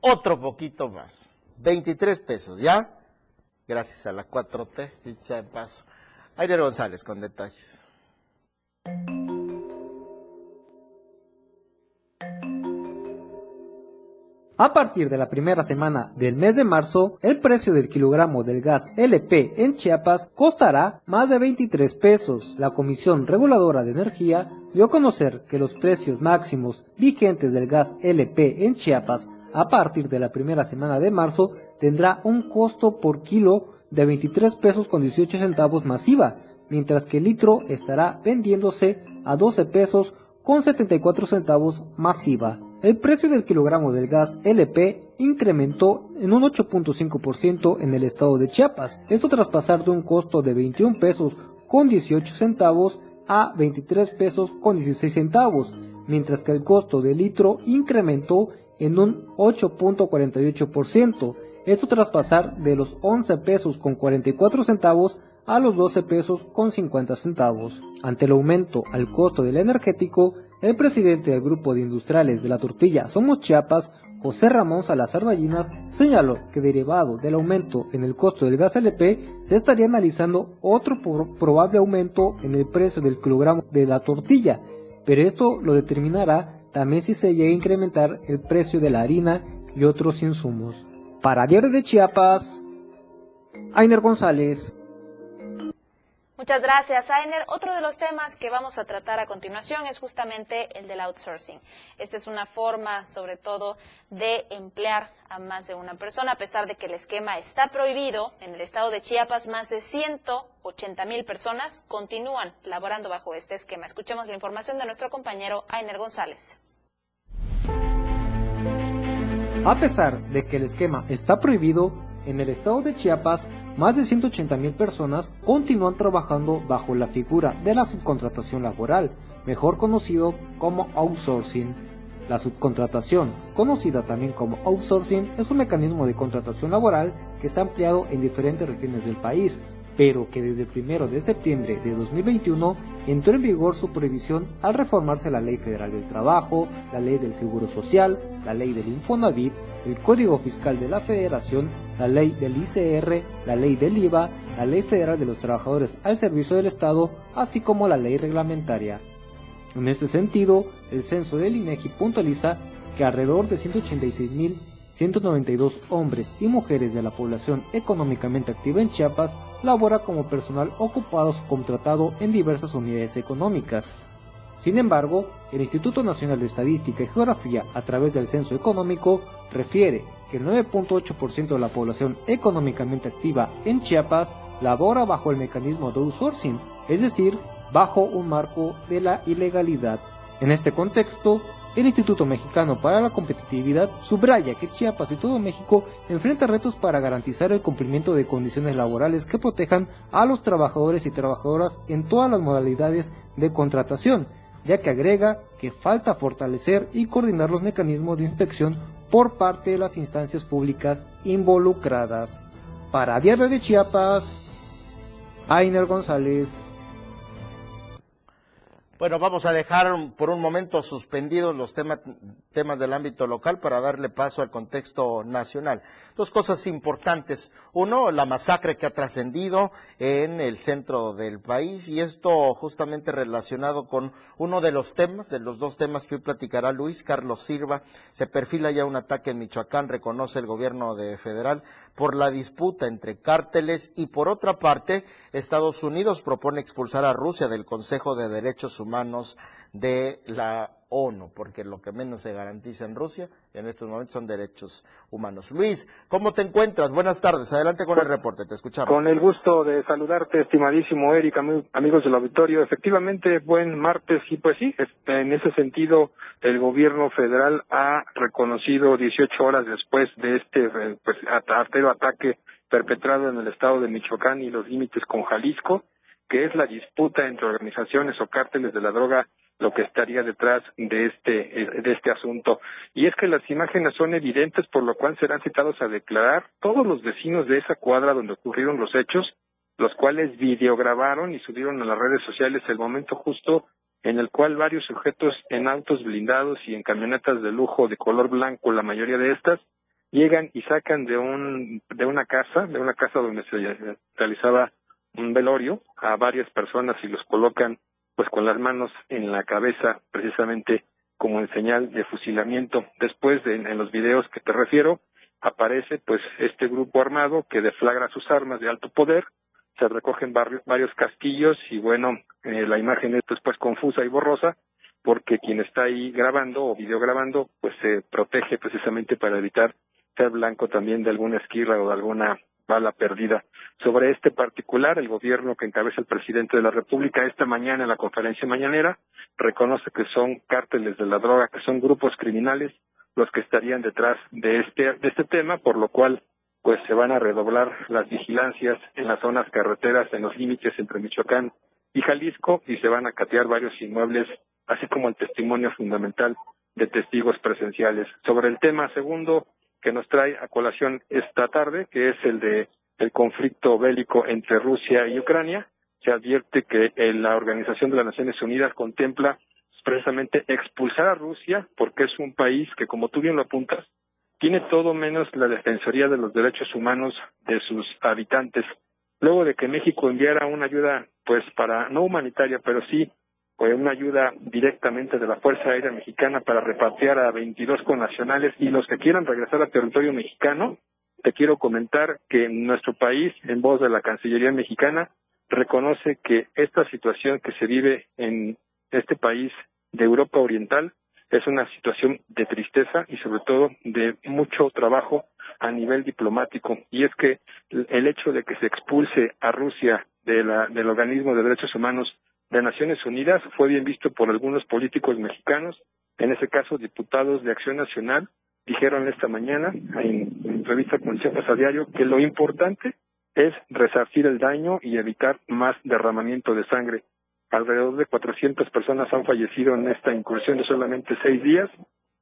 otro poquito más, veintitrés pesos, ¿ya? Gracias a la cuatro T, dicha de paso. Aire González con detalles. A partir de la primera semana del mes de marzo, el precio del kilogramo del gas L P en Chiapas costará más de veintitrés pesos. La Comisión Reguladora de Energía dio a conocer que los precios máximos vigentes del gas L P en Chiapas a partir de la primera semana de marzo tendrá un costo por kilo de veintitrés pesos con dieciocho centavos masiva, mientras que el litro estará vendiéndose a doce pesos con setenta y cuatro centavos masiva. El precio del kilogramo del gas L P incrementó en un ocho punto cinco por ciento en el estado de Chiapas, esto tras pasar de un costo de veintiún pesos con dieciocho centavos a veintitrés pesos con dieciséis centavos, mientras que el costo del litro incrementó en un ocho punto cuarenta y ocho por ciento, esto tras pasar de los once pesos con cuarenta y cuatro centavos a los doce pesos con cincuenta centavos. Ante el aumento al costo del energético, el presidente del Grupo de Industriales de la Tortilla Somos Chiapas, José Ramón Salazar Ballinas, señaló que derivado del aumento en el costo del gas L P, se estaría analizando otro probable aumento en el precio del kilogramo de la tortilla, pero esto lo determinará también si se llega a incrementar el precio de la harina y otros insumos. Para Diario de Chiapas, Ainer González. Muchas gracias, Ainer. Otro de los temas que vamos a tratar a continuación es justamente el del outsourcing. Esta es una forma, sobre todo, de emplear a más de una persona. A pesar de que el esquema está prohibido, en el estado de Chiapas más de ciento ochenta mil personas continúan laborando bajo este esquema. Escuchemos la información de nuestro compañero Ainer González. A pesar de que el esquema está prohibido, en el estado de Chiapas, más de ciento ochenta mil personas continúan trabajando bajo la figura de la subcontratación laboral, mejor conocido como outsourcing. La subcontratación, conocida también como outsourcing, es un mecanismo de contratación laboral que se ha ampliado en diferentes regiones del país, pero que desde el primero de septiembre de dos mil veintiuno entró en vigor su prohibición al reformarse la Ley Federal del Trabajo, la Ley del Seguro Social, la Ley del Infonavit, el Código Fiscal de la Federación, la Ley del I C R, la Ley del I V A, la Ley Federal de los Trabajadores al Servicio del Estado, así como la Ley Reglamentaria. En este sentido, el censo del INEGI puntualiza que alrededor de ciento ochenta y seis mil ciento noventa y dos hombres y mujeres de la población económicamente activa en Chiapas labora como personal ocupado o contratado en diversas unidades económicas. Sin embargo, el Instituto Nacional de Estadística y Geografía, a través del Censo Económico, refiere que el nueve punto ocho por ciento de la población económicamente activa en Chiapas labora bajo el mecanismo de outsourcing, es decir, bajo un marco de la ilegalidad. En este contexto, el Instituto Mexicano para la Competitividad subraya que Chiapas y todo México enfrenta retos para garantizar el cumplimiento de condiciones laborales que protejan a los trabajadores y trabajadoras en todas las modalidades de contratación, ya que agrega que falta fortalecer y coordinar los mecanismos de inspección por parte de las instancias públicas involucradas. Para Diario de Chiapas, Ainer González. Bueno, vamos a dejar por un momento suspendidos los temas, temas del ámbito local para darle paso al contexto nacional. Dos cosas importantes. Uno, la masacre que ha trascendido en el centro del país, y esto justamente relacionado con uno de los temas, de los dos temas que hoy platicará Luis Carlos Silva. Se perfila ya un ataque en Michoacán, reconoce el gobierno de federal por la disputa entre cárteles, y por otra parte, Estados Unidos propone expulsar a Rusia del Consejo de Derechos Humanos Humanos de la ONU, porque lo que menos se garantiza en Rusia en estos momentos son derechos humanos. Luis, ¿cómo te encuentras? Buenas tardes, adelante con el reporte, te escuchamos. Con el gusto de saludarte, estimadísimo Eric, am amigos del auditorio. Efectivamente, buen martes, y pues sí, en ese sentido, el gobierno federal ha reconocido dieciocho horas después de este pues, artero ataque perpetrado en el estado de Michoacán y los límites con Jalisco, que es la disputa entre organizaciones o cárteles de la droga lo que estaría detrás de este de este asunto. Y es que las imágenes son evidentes, por lo cual serán citados a declarar todos los vecinos de esa cuadra donde ocurrieron los hechos, los cuales videograbaron y subieron a las redes sociales el momento justo en el cual varios sujetos en autos blindados y en camionetas de lujo de color blanco, la mayoría de estas, llegan y sacan de un de una casa, de una casa donde se realizaba un velorio, a varias personas y los colocan pues con las manos en la cabeza, precisamente como en señal de fusilamiento. Después, de, en los videos que te refiero, aparece pues este grupo armado que deflagra sus armas de alto poder, se recogen barrio, varios casquillos y bueno, eh, la imagen es pues confusa y borrosa, porque quien está ahí grabando o videograbando pues se eh, protege precisamente para evitar ser blanco también de alguna esquirra o de alguna bala perdida. Sobre este particular, el gobierno que encabeza el presidente de la República esta mañana en la conferencia mañanera reconoce que son cárteles de la droga, que son grupos criminales los que estarían detrás de este de este tema, por lo cual pues se van a redoblar las vigilancias en las zonas carreteras, en los límites entre Michoacán y Jalisco, y se van a catear varios inmuebles, así como el testimonio fundamental de testigos presenciales. Sobre el tema segundo que nos trae a colación esta tarde, que es el de el conflicto bélico entre Rusia y Ucrania, se advierte que la Organización de las Naciones Unidas contempla expresamente expulsar a Rusia, porque es un país que, como tú bien lo apuntas, tiene todo menos la defensoría de los derechos humanos de sus habitantes. Luego de que México enviara una ayuda, pues para no humanitaria, pero sí una ayuda directamente de la Fuerza Aérea Mexicana para repatriar a veintidós connacionales y los que quieran regresar a territorio mexicano, te quiero comentar que nuestro país, en voz de la Cancillería Mexicana, reconoce que esta situación que se vive en este país de Europa Oriental es una situación de tristeza y sobre todo de mucho trabajo a nivel diplomático. Y es que el hecho de que se expulse a Rusia de la, del organismo de derechos humanos de Naciones Unidas fue bien visto por algunos políticos mexicanos, en ese caso diputados de Acción Nacional, dijeron esta mañana en entrevista con Chiapas a Diario que lo importante es resarcir el daño y evitar más derramamiento de sangre. Alrededor de cuatrocientas personas han fallecido en esta incursión de solamente seis días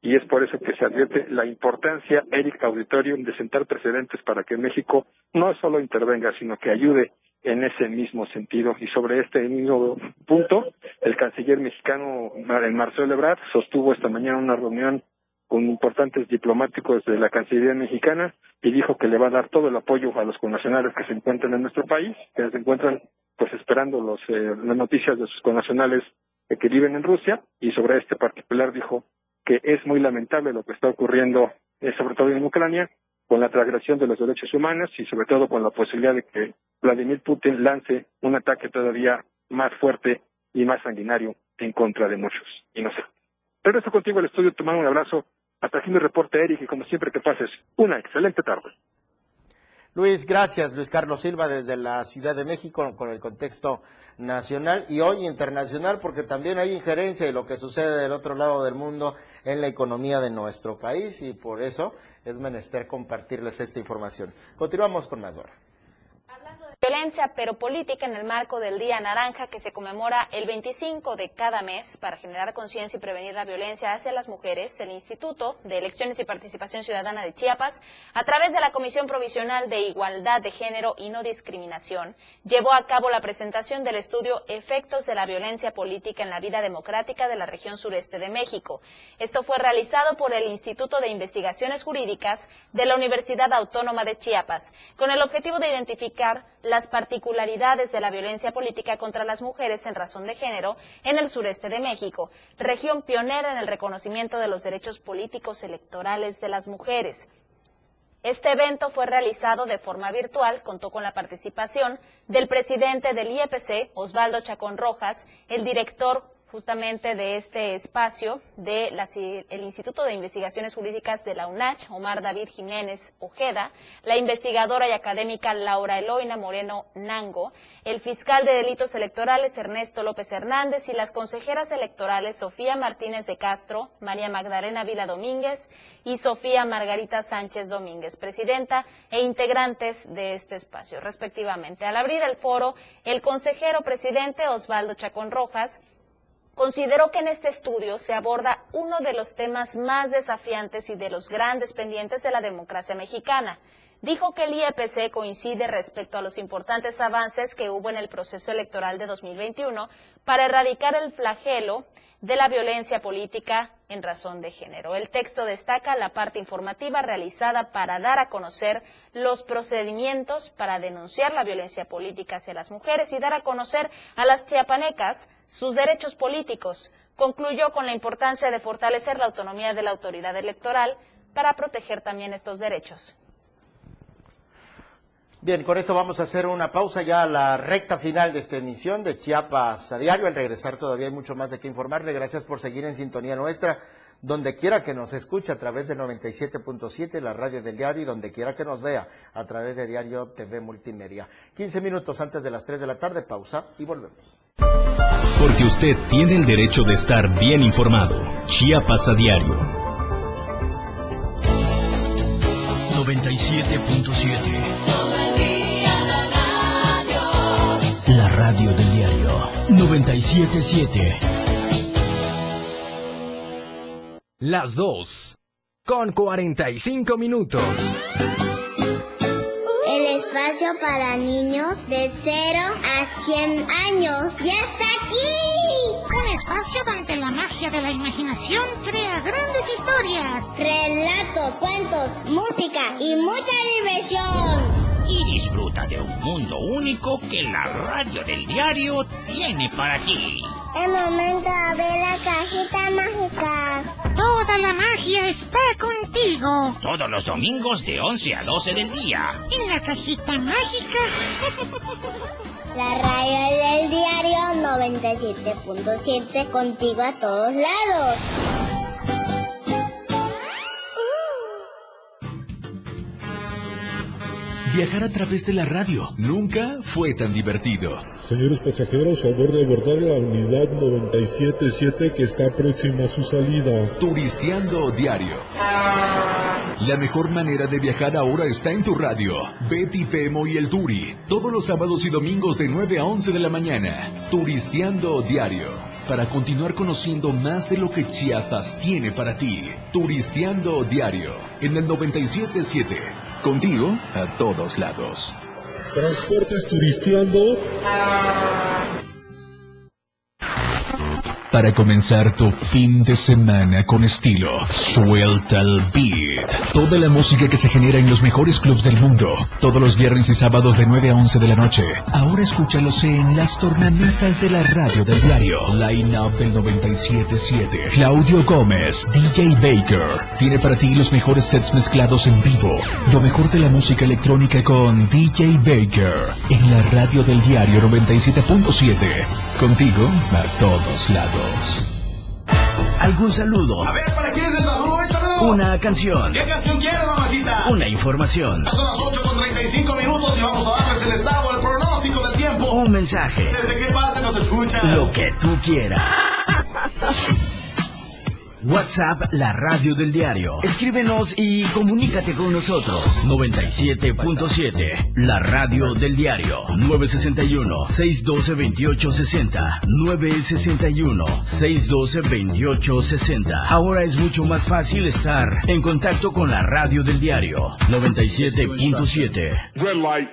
y es por eso que se advierte la importancia, Eric, auditorio, de sentar precedentes para que México no solo intervenga, sino que ayude en ese mismo sentido. Y sobre este mismo punto, el canciller mexicano Marcelo Ebrard sostuvo esta mañana una reunión con importantes diplomáticos de la Cancillería Mexicana y dijo que le va a dar todo el apoyo a los connacionales que se encuentran en nuestro país, que se encuentran pues esperando los eh, las noticias de sus connacionales eh, que viven en Rusia. Y sobre este particular dijo que es muy lamentable lo que está ocurriendo, eh, sobre todo en Ucrania, con la transgresión de los derechos humanos y sobre todo con la posibilidad de que Vladimir Putin lance un ataque todavía más fuerte y más sanguinario en contra de muchos inocentes. Regreso contigo al estudio, te mando un abrazo. Hasta aquí mi reporte, Eric, y como siempre que pases una excelente tarde. Luis, gracias. Luis Carlos Silva desde la Ciudad de México con el contexto nacional y hoy internacional, porque también hay injerencia de lo que sucede del otro lado del mundo en la economía de nuestro país y por eso es menester compartirles esta información. Continuamos con más Dora. Violencia, pero política en el marco del Día Naranja que se conmemora el veinticinco de cada mes para generar conciencia y prevenir la violencia hacia las mujeres. El Instituto de Elecciones y Participación Ciudadana de Chiapas, a través de la Comisión Provisional de Igualdad de Género y No Discriminación, llevó a cabo la presentación del estudio Efectos de la Violencia Política en la Vida Democrática de la Región Sureste de México. Esto fue realizado por el Instituto de Investigaciones Jurídicas de la Universidad Autónoma de Chiapas, con el objetivo de identificar las particularidades de la violencia política contra las mujeres en razón de género en el sureste de México, región pionera en el reconocimiento de los derechos políticos electorales de las mujeres. Este evento fue realizado de forma virtual, contó con la participación del presidente del I E P C, Osvaldo Chacón Rojas, el director justamente de este espacio del el Instituto de Investigaciones Jurídicas de la UNACH, Omar David Jiménez Ojeda, la investigadora y académica Laura Eloina Moreno Nango, el fiscal de delitos electorales Ernesto López Hernández y las consejeras electorales Sofía Martínez de Castro, María Magdalena Vila Domínguez y Sofía Margarita Sánchez Domínguez, presidenta e integrantes de este espacio, respectivamente. Al abrir el foro, el consejero presidente Osvaldo Chacón Rojas consideró que en este estudio se aborda uno de los temas más desafiantes y de los grandes pendientes de la democracia mexicana. Dijo que el I E P C coincide respecto a los importantes avances que hubo en el proceso electoral de dos mil veintiuno para erradicar el flagelo de la violencia política en razón de género. El texto destaca la parte informativa realizada para dar a conocer los procedimientos para denunciar la violencia política hacia las mujeres y dar a conocer a las chiapanecas sus derechos políticos. Concluyó con la importancia de fortalecer la autonomía de la autoridad electoral para proteger también estos derechos. Bien, con esto vamos a hacer una pausa ya a la recta final de esta emisión de Chiapas a Diario. Al regresar todavía hay mucho más de qué informarle. Gracias por seguir en sintonía nuestra, donde quiera que nos escuche a través de noventa y siete punto siete, la radio del diario, y donde quiera que nos vea a través de Diario T V Multimedia. quince minutos antes de las tres de la tarde, pausa y volvemos. Porque usted tiene el derecho de estar bien informado. Chiapas a Diario. noventa y siete punto siete. La radio del diario noventa y siete punto siete. Las dos con cuarenta y cinco minutos. El espacio para niños de cero a cien años ya está aquí. Un espacio donde la magia de la imaginación crea grandes historias, relatos, cuentos, música y mucha diversión. Y disfruta de un mundo único que la radio del diario tiene para ti. Es momento de abrir la cajita mágica. Toda la magia está contigo. Todos los domingos de once a doce del día. En la cajita mágica. La radio del diario noventa y siete punto siete, contigo a todos lados. Viajar a través de la radio nunca fue tan divertido. Señores pasajeros, favor de abordar la unidad noventa y siete punto siete que está próxima a su salida. Turisteando diario. La mejor manera de viajar ahora está en tu radio. Betty Pemo y el Turi. Todos los sábados y domingos de nueve a once de la mañana. Turisteando diario. Para continuar conociendo más de lo que Chiapas tiene para ti. Turisteando diario. En el noventa y siete punto siete. Contigo a todos lados. Transportes Turisteando. Para comenzar tu fin de semana con estilo, suelta el beat. Toda la música que se genera en los mejores clubs del mundo. Todos los viernes y sábados de nueve a once de la noche. Ahora escúchalos en las tornamesas de la radio del diario. Line Up del noventa y siete punto siete. Claudio Gómez, D J Baker. Tiene para ti los mejores sets mezclados en vivo. Lo mejor de la música electrónica con D J Baker. En la radio del diario noventa y siete punto siete. Contigo a todos lados. ¿Algún saludo? A ver, ¿para quién es el saludo? Échalo. Una canción. ¿Qué canción quieres, mamacita? Una información. Son las ocho con treinta y cinco minutos y vamos a darles el estado, el pronóstico del tiempo. Un mensaje. ¿Desde qué parte nos escuchas? Lo que tú quieras. WhatsApp, la radio del diario. Escríbenos y comunícate con nosotros. noventa y siete punto siete, la radio del diario. nueve sesenta y uno, seiscientos doce, veintiocho sesenta. nueve sesenta y uno, seiscientos doce, veintiocho sesenta. Ahora es mucho más fácil estar en contacto con la radio del diario. noventa y siete punto siete. Red Light.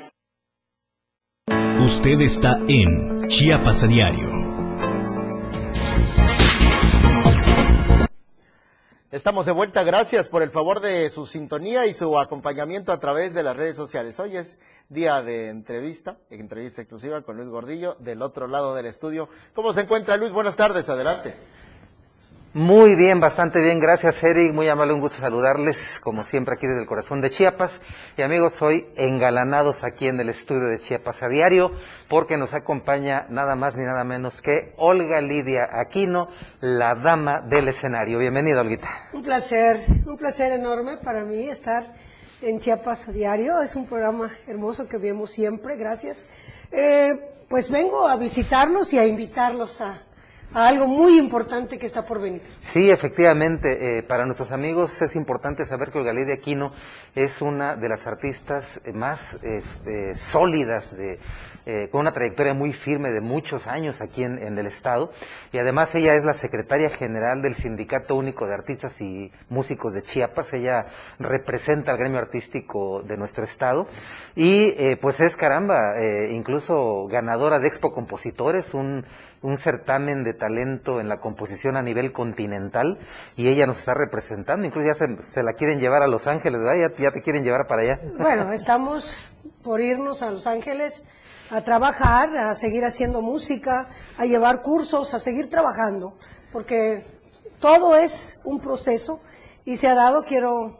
Usted está en Chiapas a Diario. Estamos de vuelta, gracias por el favor de su sintonía y su acompañamiento a través de las redes sociales. Hoy es día de entrevista, entrevista exclusiva con Luis Gordillo, del otro lado del estudio. ¿Cómo se encuentra, Luis? Buenas tardes, adelante. Muy bien, bastante bien, gracias Erick, muy amable, un gusto saludarles, como siempre aquí desde el corazón de Chiapas. Y amigos, hoy engalanados aquí en el estudio de Chiapas a Diario, porque nos acompaña nada más ni nada menos que Olga Lidia Aquino, la dama del escenario. Bienvenida, Olguita. Un placer, un placer enorme para mí estar en Chiapas a Diario, es un programa hermoso que vemos siempre, gracias. Eh, pues vengo a visitarlos y a invitarlos a... a algo muy importante que está por venir. Sí, efectivamente, eh, para nuestros amigos es importante saber que Olga Lidia Aquino es una de las artistas más eh, eh, sólidas, de, eh, con una trayectoria muy firme de muchos años aquí en, en el estado, y además ella es la secretaria general del Sindicato Único de Artistas y Músicos de Chiapas. Ella representa al gremio artístico de nuestro estado, y eh, pues es, caramba, eh, incluso ganadora de Expo Compositores, un... un certamen de talento en la composición a nivel continental, y ella nos está representando, incluso ya se, se la quieren llevar a Los Ángeles, ¿verdad? Ya, ya te quieren llevar para allá. Bueno, estamos por irnos a Los Ángeles a trabajar, a seguir haciendo música, a llevar cursos, a seguir trabajando, porque todo es un proceso y se ha dado, quiero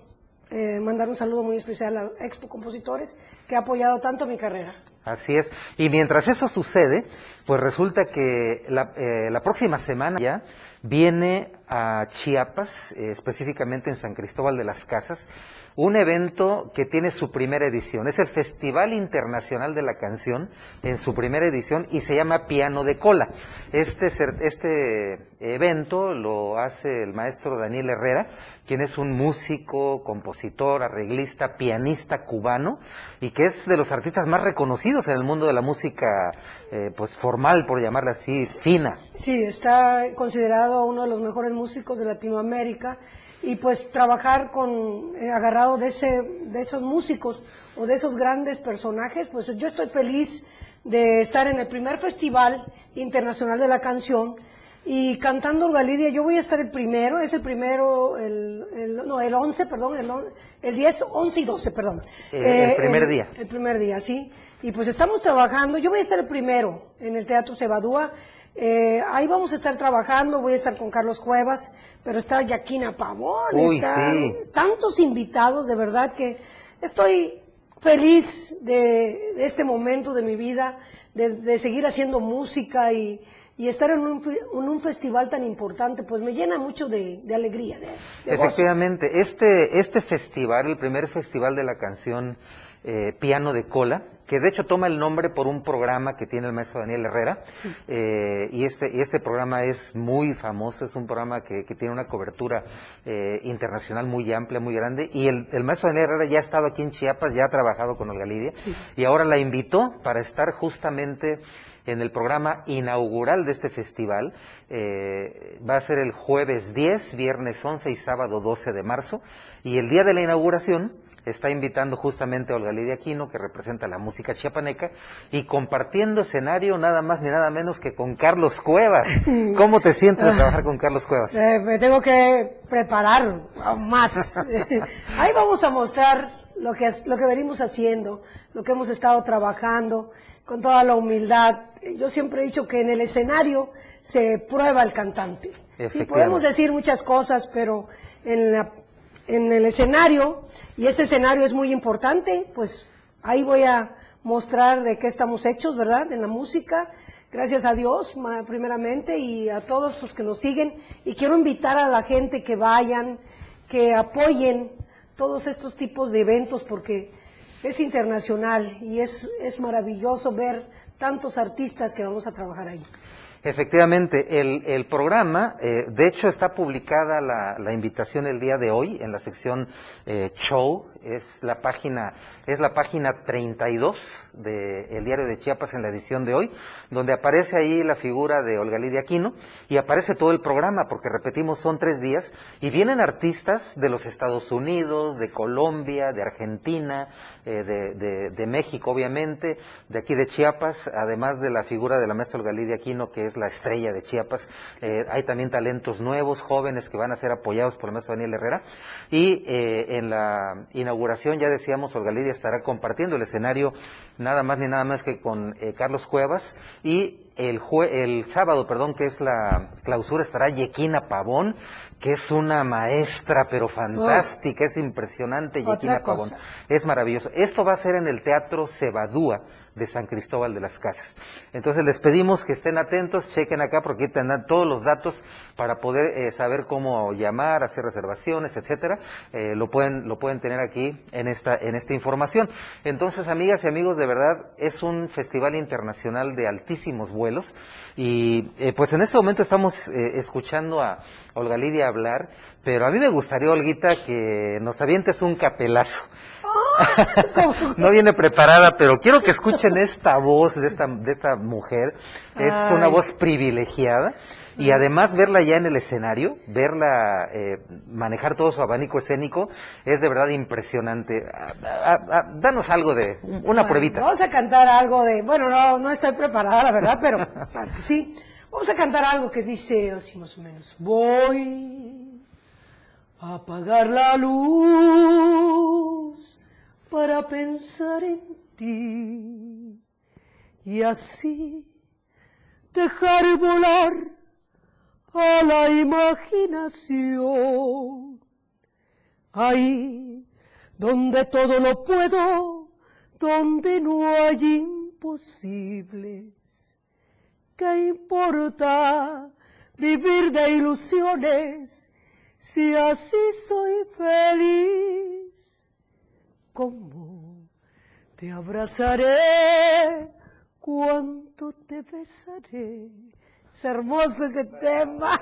eh, mandar un saludo muy especial a Expo Compositores, que ha apoyado tanto mi carrera. Así es, y mientras eso sucede, pues resulta que la, eh, la próxima semana ya viene a Chiapas, eh, específicamente en San Cristóbal de las Casas, un evento que tiene su primera edición. Es el Festival Internacional de la Canción en su primera edición y se llama Piano de Cola. Este, este evento lo hace el maestro Daniel Herrera, quien es un músico, compositor, arreglista, pianista cubano, y que es de los artistas más reconocidos en el mundo de la música eh, pues formal, por llamarla así, sí, fina. Sí, está considerado uno de los mejores músicos de Latinoamérica. Y pues trabajar con eh, agarrado de ese de esos músicos o de esos grandes personajes, pues yo estoy feliz de estar en el primer Festival Internacional de la Canción y cantando Olga Lidia. Yo voy a estar el primero, es el primero, el, el no, el once, perdón, el, on, el diez, once y doce, perdón. El, eh, el primer el, día. El primer día, sí. Y pues estamos trabajando, yo voy a estar el primero en el Teatro Cebadúa. Eh, ahí vamos a estar trabajando, voy a estar con Carlos Cuevas, pero está Yaquina Pavón, Uy, está sí. tantos invitados, de verdad que estoy feliz de, de este momento de mi vida, de, de seguir haciendo música y... y estar en un, en un festival tan importante, pues me llena mucho de, de alegría, de, de Efectivamente, gozo. este este festival, el primer festival de la canción eh, Piano de Cola, que de hecho toma el nombre por un programa que tiene el maestro Daniel Herrera, sí. eh, y este y este programa es muy famoso, es un programa que, que tiene una cobertura eh, internacional muy amplia, muy grande, y el, el maestro Daniel Herrera ya ha estado aquí en Chiapas, ya ha trabajado con Olga Lidia, sí. y ahora la invitó para estar justamente en el programa inaugural de este festival. Eh, va a ser el jueves diez, viernes once y sábado doce de marzo, y el día de la inauguración está invitando justamente a Olga Lidia Aquino, que representa la música chiapaneca, y compartiendo escenario nada más ni nada menos que con Carlos Cuevas. ¿Cómo te sientes de trabajar con Carlos Cuevas? Eh, me tengo que preparar más. Ahí vamos a mostrar lo que, lo que venimos haciendo, lo que hemos estado trabajando, con toda la humildad. Yo siempre he dicho que en el escenario se prueba el cantante. Sí, podemos decir muchas cosas, pero en, la, en el escenario, y este escenario es muy importante, pues ahí voy a mostrar de qué estamos hechos, ¿verdad? En la música, gracias a Dios, primeramente, y a todos los que nos siguen. Y quiero invitar a la gente que vayan, que apoyen todos estos tipos de eventos, porque es internacional y es, es maravilloso ver tantos artistas que vamos a trabajar ahí. Efectivamente, el, el programa, eh, de hecho está publicada la, la invitación el día de hoy en la sección eh, show, es la página es la página treinta y dos del Diario de Chiapas en la edición de hoy, donde aparece ahí la figura de Olga Lidia Aquino y aparece todo el programa, porque repetimos, son tres días y vienen artistas de los Estados Unidos, de Colombia, de Argentina, eh, de, de, de México obviamente, de aquí de Chiapas, además de la figura de la maestra Olga Lidia Aquino, que es la estrella de Chiapas. Eh, hay también talentos nuevos, jóvenes, que van a ser apoyados por el maestro Daniel Herrera, y eh, en la inauguración inauguración, ya decíamos, Olga Lidia estará compartiendo el escenario nada más ni nada más que con eh, Carlos Cuevas, y el jue el sábado, perdón, que es la clausura, estará Yequina Pavón, que es una maestra, pero fantástica, Uy, es impresionante Yequina Pavón, es maravilloso. Esto va a ser en el Teatro Cebadúa de San Cristóbal de las Casas. Entonces les pedimos que estén atentos, chequen acá porque aquí tendrán todos los datos para poder eh, saber cómo llamar, hacer reservaciones, etcétera. Eh, lo pueden lo pueden tener aquí en esta en esta información. Entonces, amigas y amigos, de verdad es un festival internacional de altísimos vuelos y eh, pues en este momento estamos eh, escuchando a Olga Lidia hablar, pero a mí me gustaría, Olguita, que nos avientes un capelazo. No viene preparada, pero quiero que escuchen esta voz de esta, de esta mujer. Es Ay. Una voz privilegiada. Y además verla ya en el escenario, verla eh, manejar todo su abanico escénico, es de verdad impresionante. A, a, a, danos algo de, una bueno, pruebita. Vamos a cantar algo de, bueno, no, no estoy preparada, la verdad, pero sí. Vamos a cantar algo que dice así más o menos. Voy a apagar la luz para pensar en ti y así dejar volar a la imaginación, ahí donde todo lo puedo, donde no hay imposibles. ¿Qué importa vivir de ilusiones si así soy feliz? Cómo te abrazaré, cuánto te besaré. Es hermoso ese tema.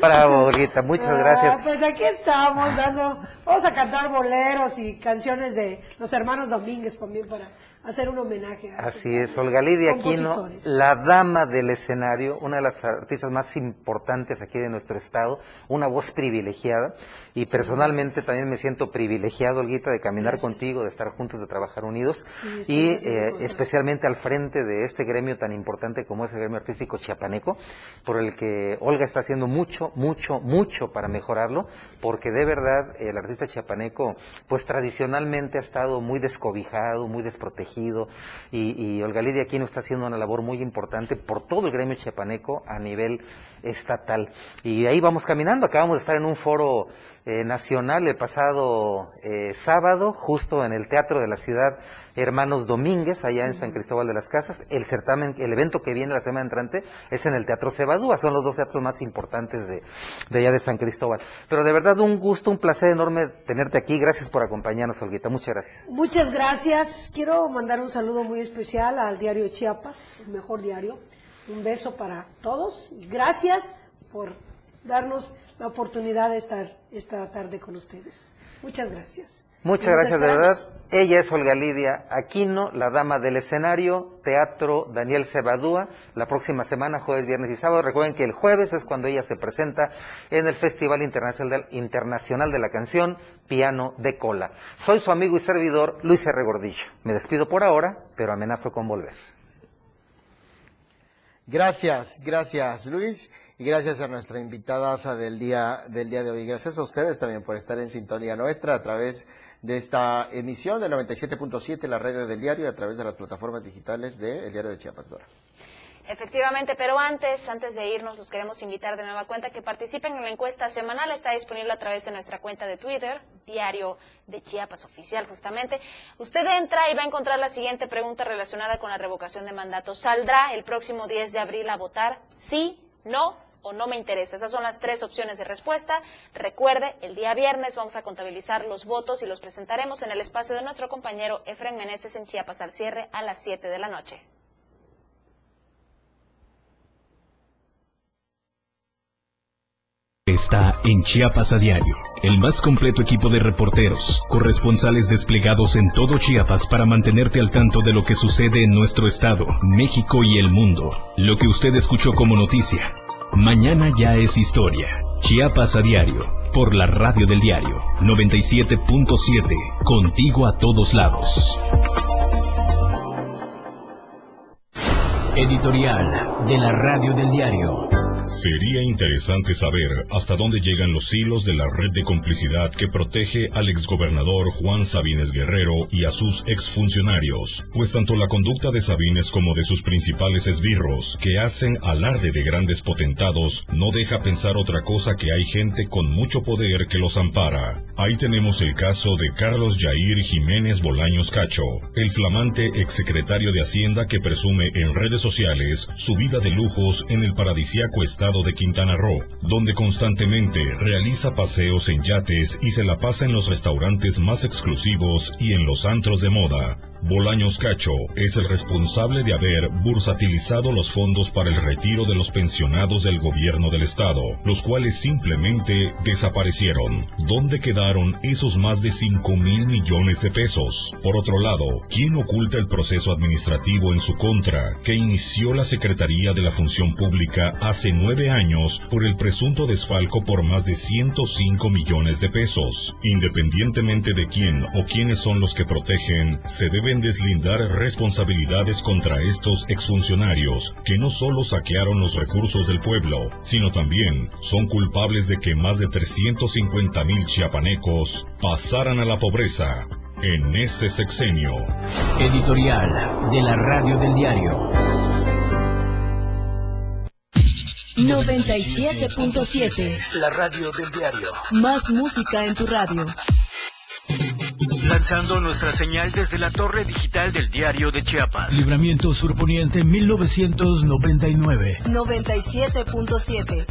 Bravo, Olguita, muchas ah, gracias. Pues aquí estamos dando, vamos a cantar boleros y canciones de los hermanos Domínguez también para hacer un homenaje a Así su, es, Olga Lidia Aquino, la dama del escenario, una de las artistas más importantes aquí de nuestro estado, una voz privilegiada, y sí, personalmente gracias. También me siento privilegiado, Olguita, de caminar gracias. Contigo, de estar juntos, de trabajar unidos, sí, y eh, especialmente al frente de este gremio tan importante como es el gremio artístico chiapaneco, por el que Olga está haciendo mucho, mucho, mucho para mejorarlo, porque de verdad el artista chiapaneco, pues tradicionalmente ha estado muy descobijado, muy desprotegido, Y, y Olga Lidia Aquino está haciendo una labor muy importante por todo el gremio chiapaneco a nivel estatal. Y ahí vamos caminando, acabamos de estar en un foro eh, nacional el pasado eh, sábado, justo en el Teatro de la Ciudad Hermanos Domínguez, allá sí. en San Cristóbal de las Casas. El certamen, el evento que viene la semana entrante es en el Teatro Cebadúa, son los dos teatros más importantes de, de allá de San Cristóbal. Pero de verdad un gusto, un placer enorme tenerte aquí, gracias por acompañarnos, Olguita, muchas gracias. Muchas gracias, quiero mandar un saludo muy especial al diario Chiapas, el mejor diario, un beso para todos, gracias por darnos la oportunidad de estar esta tarde con ustedes, muchas gracias. Muchas Nos gracias, esperamos. De verdad. Ella es Olga Lidia Aquino, la dama del escenario, Teatro Daniel Cebadúa, la próxima semana, jueves, viernes y sábado. Recuerden que el jueves es cuando ella se presenta en el Festival Internacional, Internacional de la Canción, Piano de Cola. Soy su amigo y servidor, Luis R. Gordillo. Me despido por ahora, pero amenazo con volver. Gracias, gracias, Luis. Y gracias a nuestra invitada del día, del día de hoy. Gracias a ustedes también por estar en sintonía nuestra a través de esta emisión del noventa y siete punto siete, la radio del diario, a través de las plataformas digitales del diario de Chiapas, Dora. Efectivamente, pero antes, antes de irnos, los queremos invitar de nueva cuenta que participen en la encuesta semanal. Está disponible a través de nuestra cuenta de Twitter, Diario de Chiapas Oficial, justamente. Usted entra y va a encontrar la siguiente pregunta relacionada con la revocación de mandato. ¿Saldrá el próximo diez de abril a votar? Sí, no o no me interesa. Esas son las tres opciones de respuesta. Recuerde, el día viernes vamos a contabilizar los votos y los presentaremos en el espacio de nuestro compañero Efraín Meneses en Chiapas al Cierre a las siete de la noche. Está en Chiapas a Diario, el más completo equipo de reporteros, corresponsales desplegados en todo Chiapas para mantenerte al tanto de lo que sucede en nuestro estado, México y el mundo. Lo que usted escuchó como noticia, mañana ya es historia. Chiapas a Diario, por la radio del diario, noventa y siete punto siete, contigo a todos lados. Editorial de la radio del diario. Sería interesante saber hasta dónde llegan los hilos de la red de complicidad que protege al exgobernador Juan Sabines Guerrero y a sus exfuncionarios, pues tanto la conducta de Sabines como de sus principales esbirros, que hacen alarde de grandes potentados, no deja pensar otra cosa que hay gente con mucho poder que los ampara. Ahí tenemos el caso de Carlos Yair Jiménez Bolaños Cacho, el flamante exsecretario de Hacienda que presume en redes sociales su vida de lujos en el paradisíaco estado de Quintana Roo, donde constantemente realiza paseos en yates y se la pasa en los restaurantes más exclusivos y en los antros de moda. Bolaños Cacho es el responsable de haber bursatilizado los fondos para el retiro de los pensionados del gobierno del estado, los cuales simplemente desaparecieron. ¿Dónde quedaron esos más de cinco mil millones de pesos? Por otro lado, ¿quién oculta el proceso administrativo en su contra, que inició la Secretaría de la Función Pública hace nueve años por el presunto desfalco por más de ciento cinco millones de pesos? Independientemente de quién o quiénes son los que protegen, se deben deslindar responsabilidades contra estos exfuncionarios que no solo saquearon los recursos del pueblo, sino también son culpables de que más de trescientos cincuenta mil chiapanecos pasaran a la pobreza en ese sexenio. Editorial de la Radio del Diario noventa y siete punto siete. La Radio del Diario. Más música en tu radio. Lanzando nuestra señal desde la torre digital del Diario de Chiapas. Libramiento Surponiente mil novecientos noventa y nueve. noventa y siete punto siete.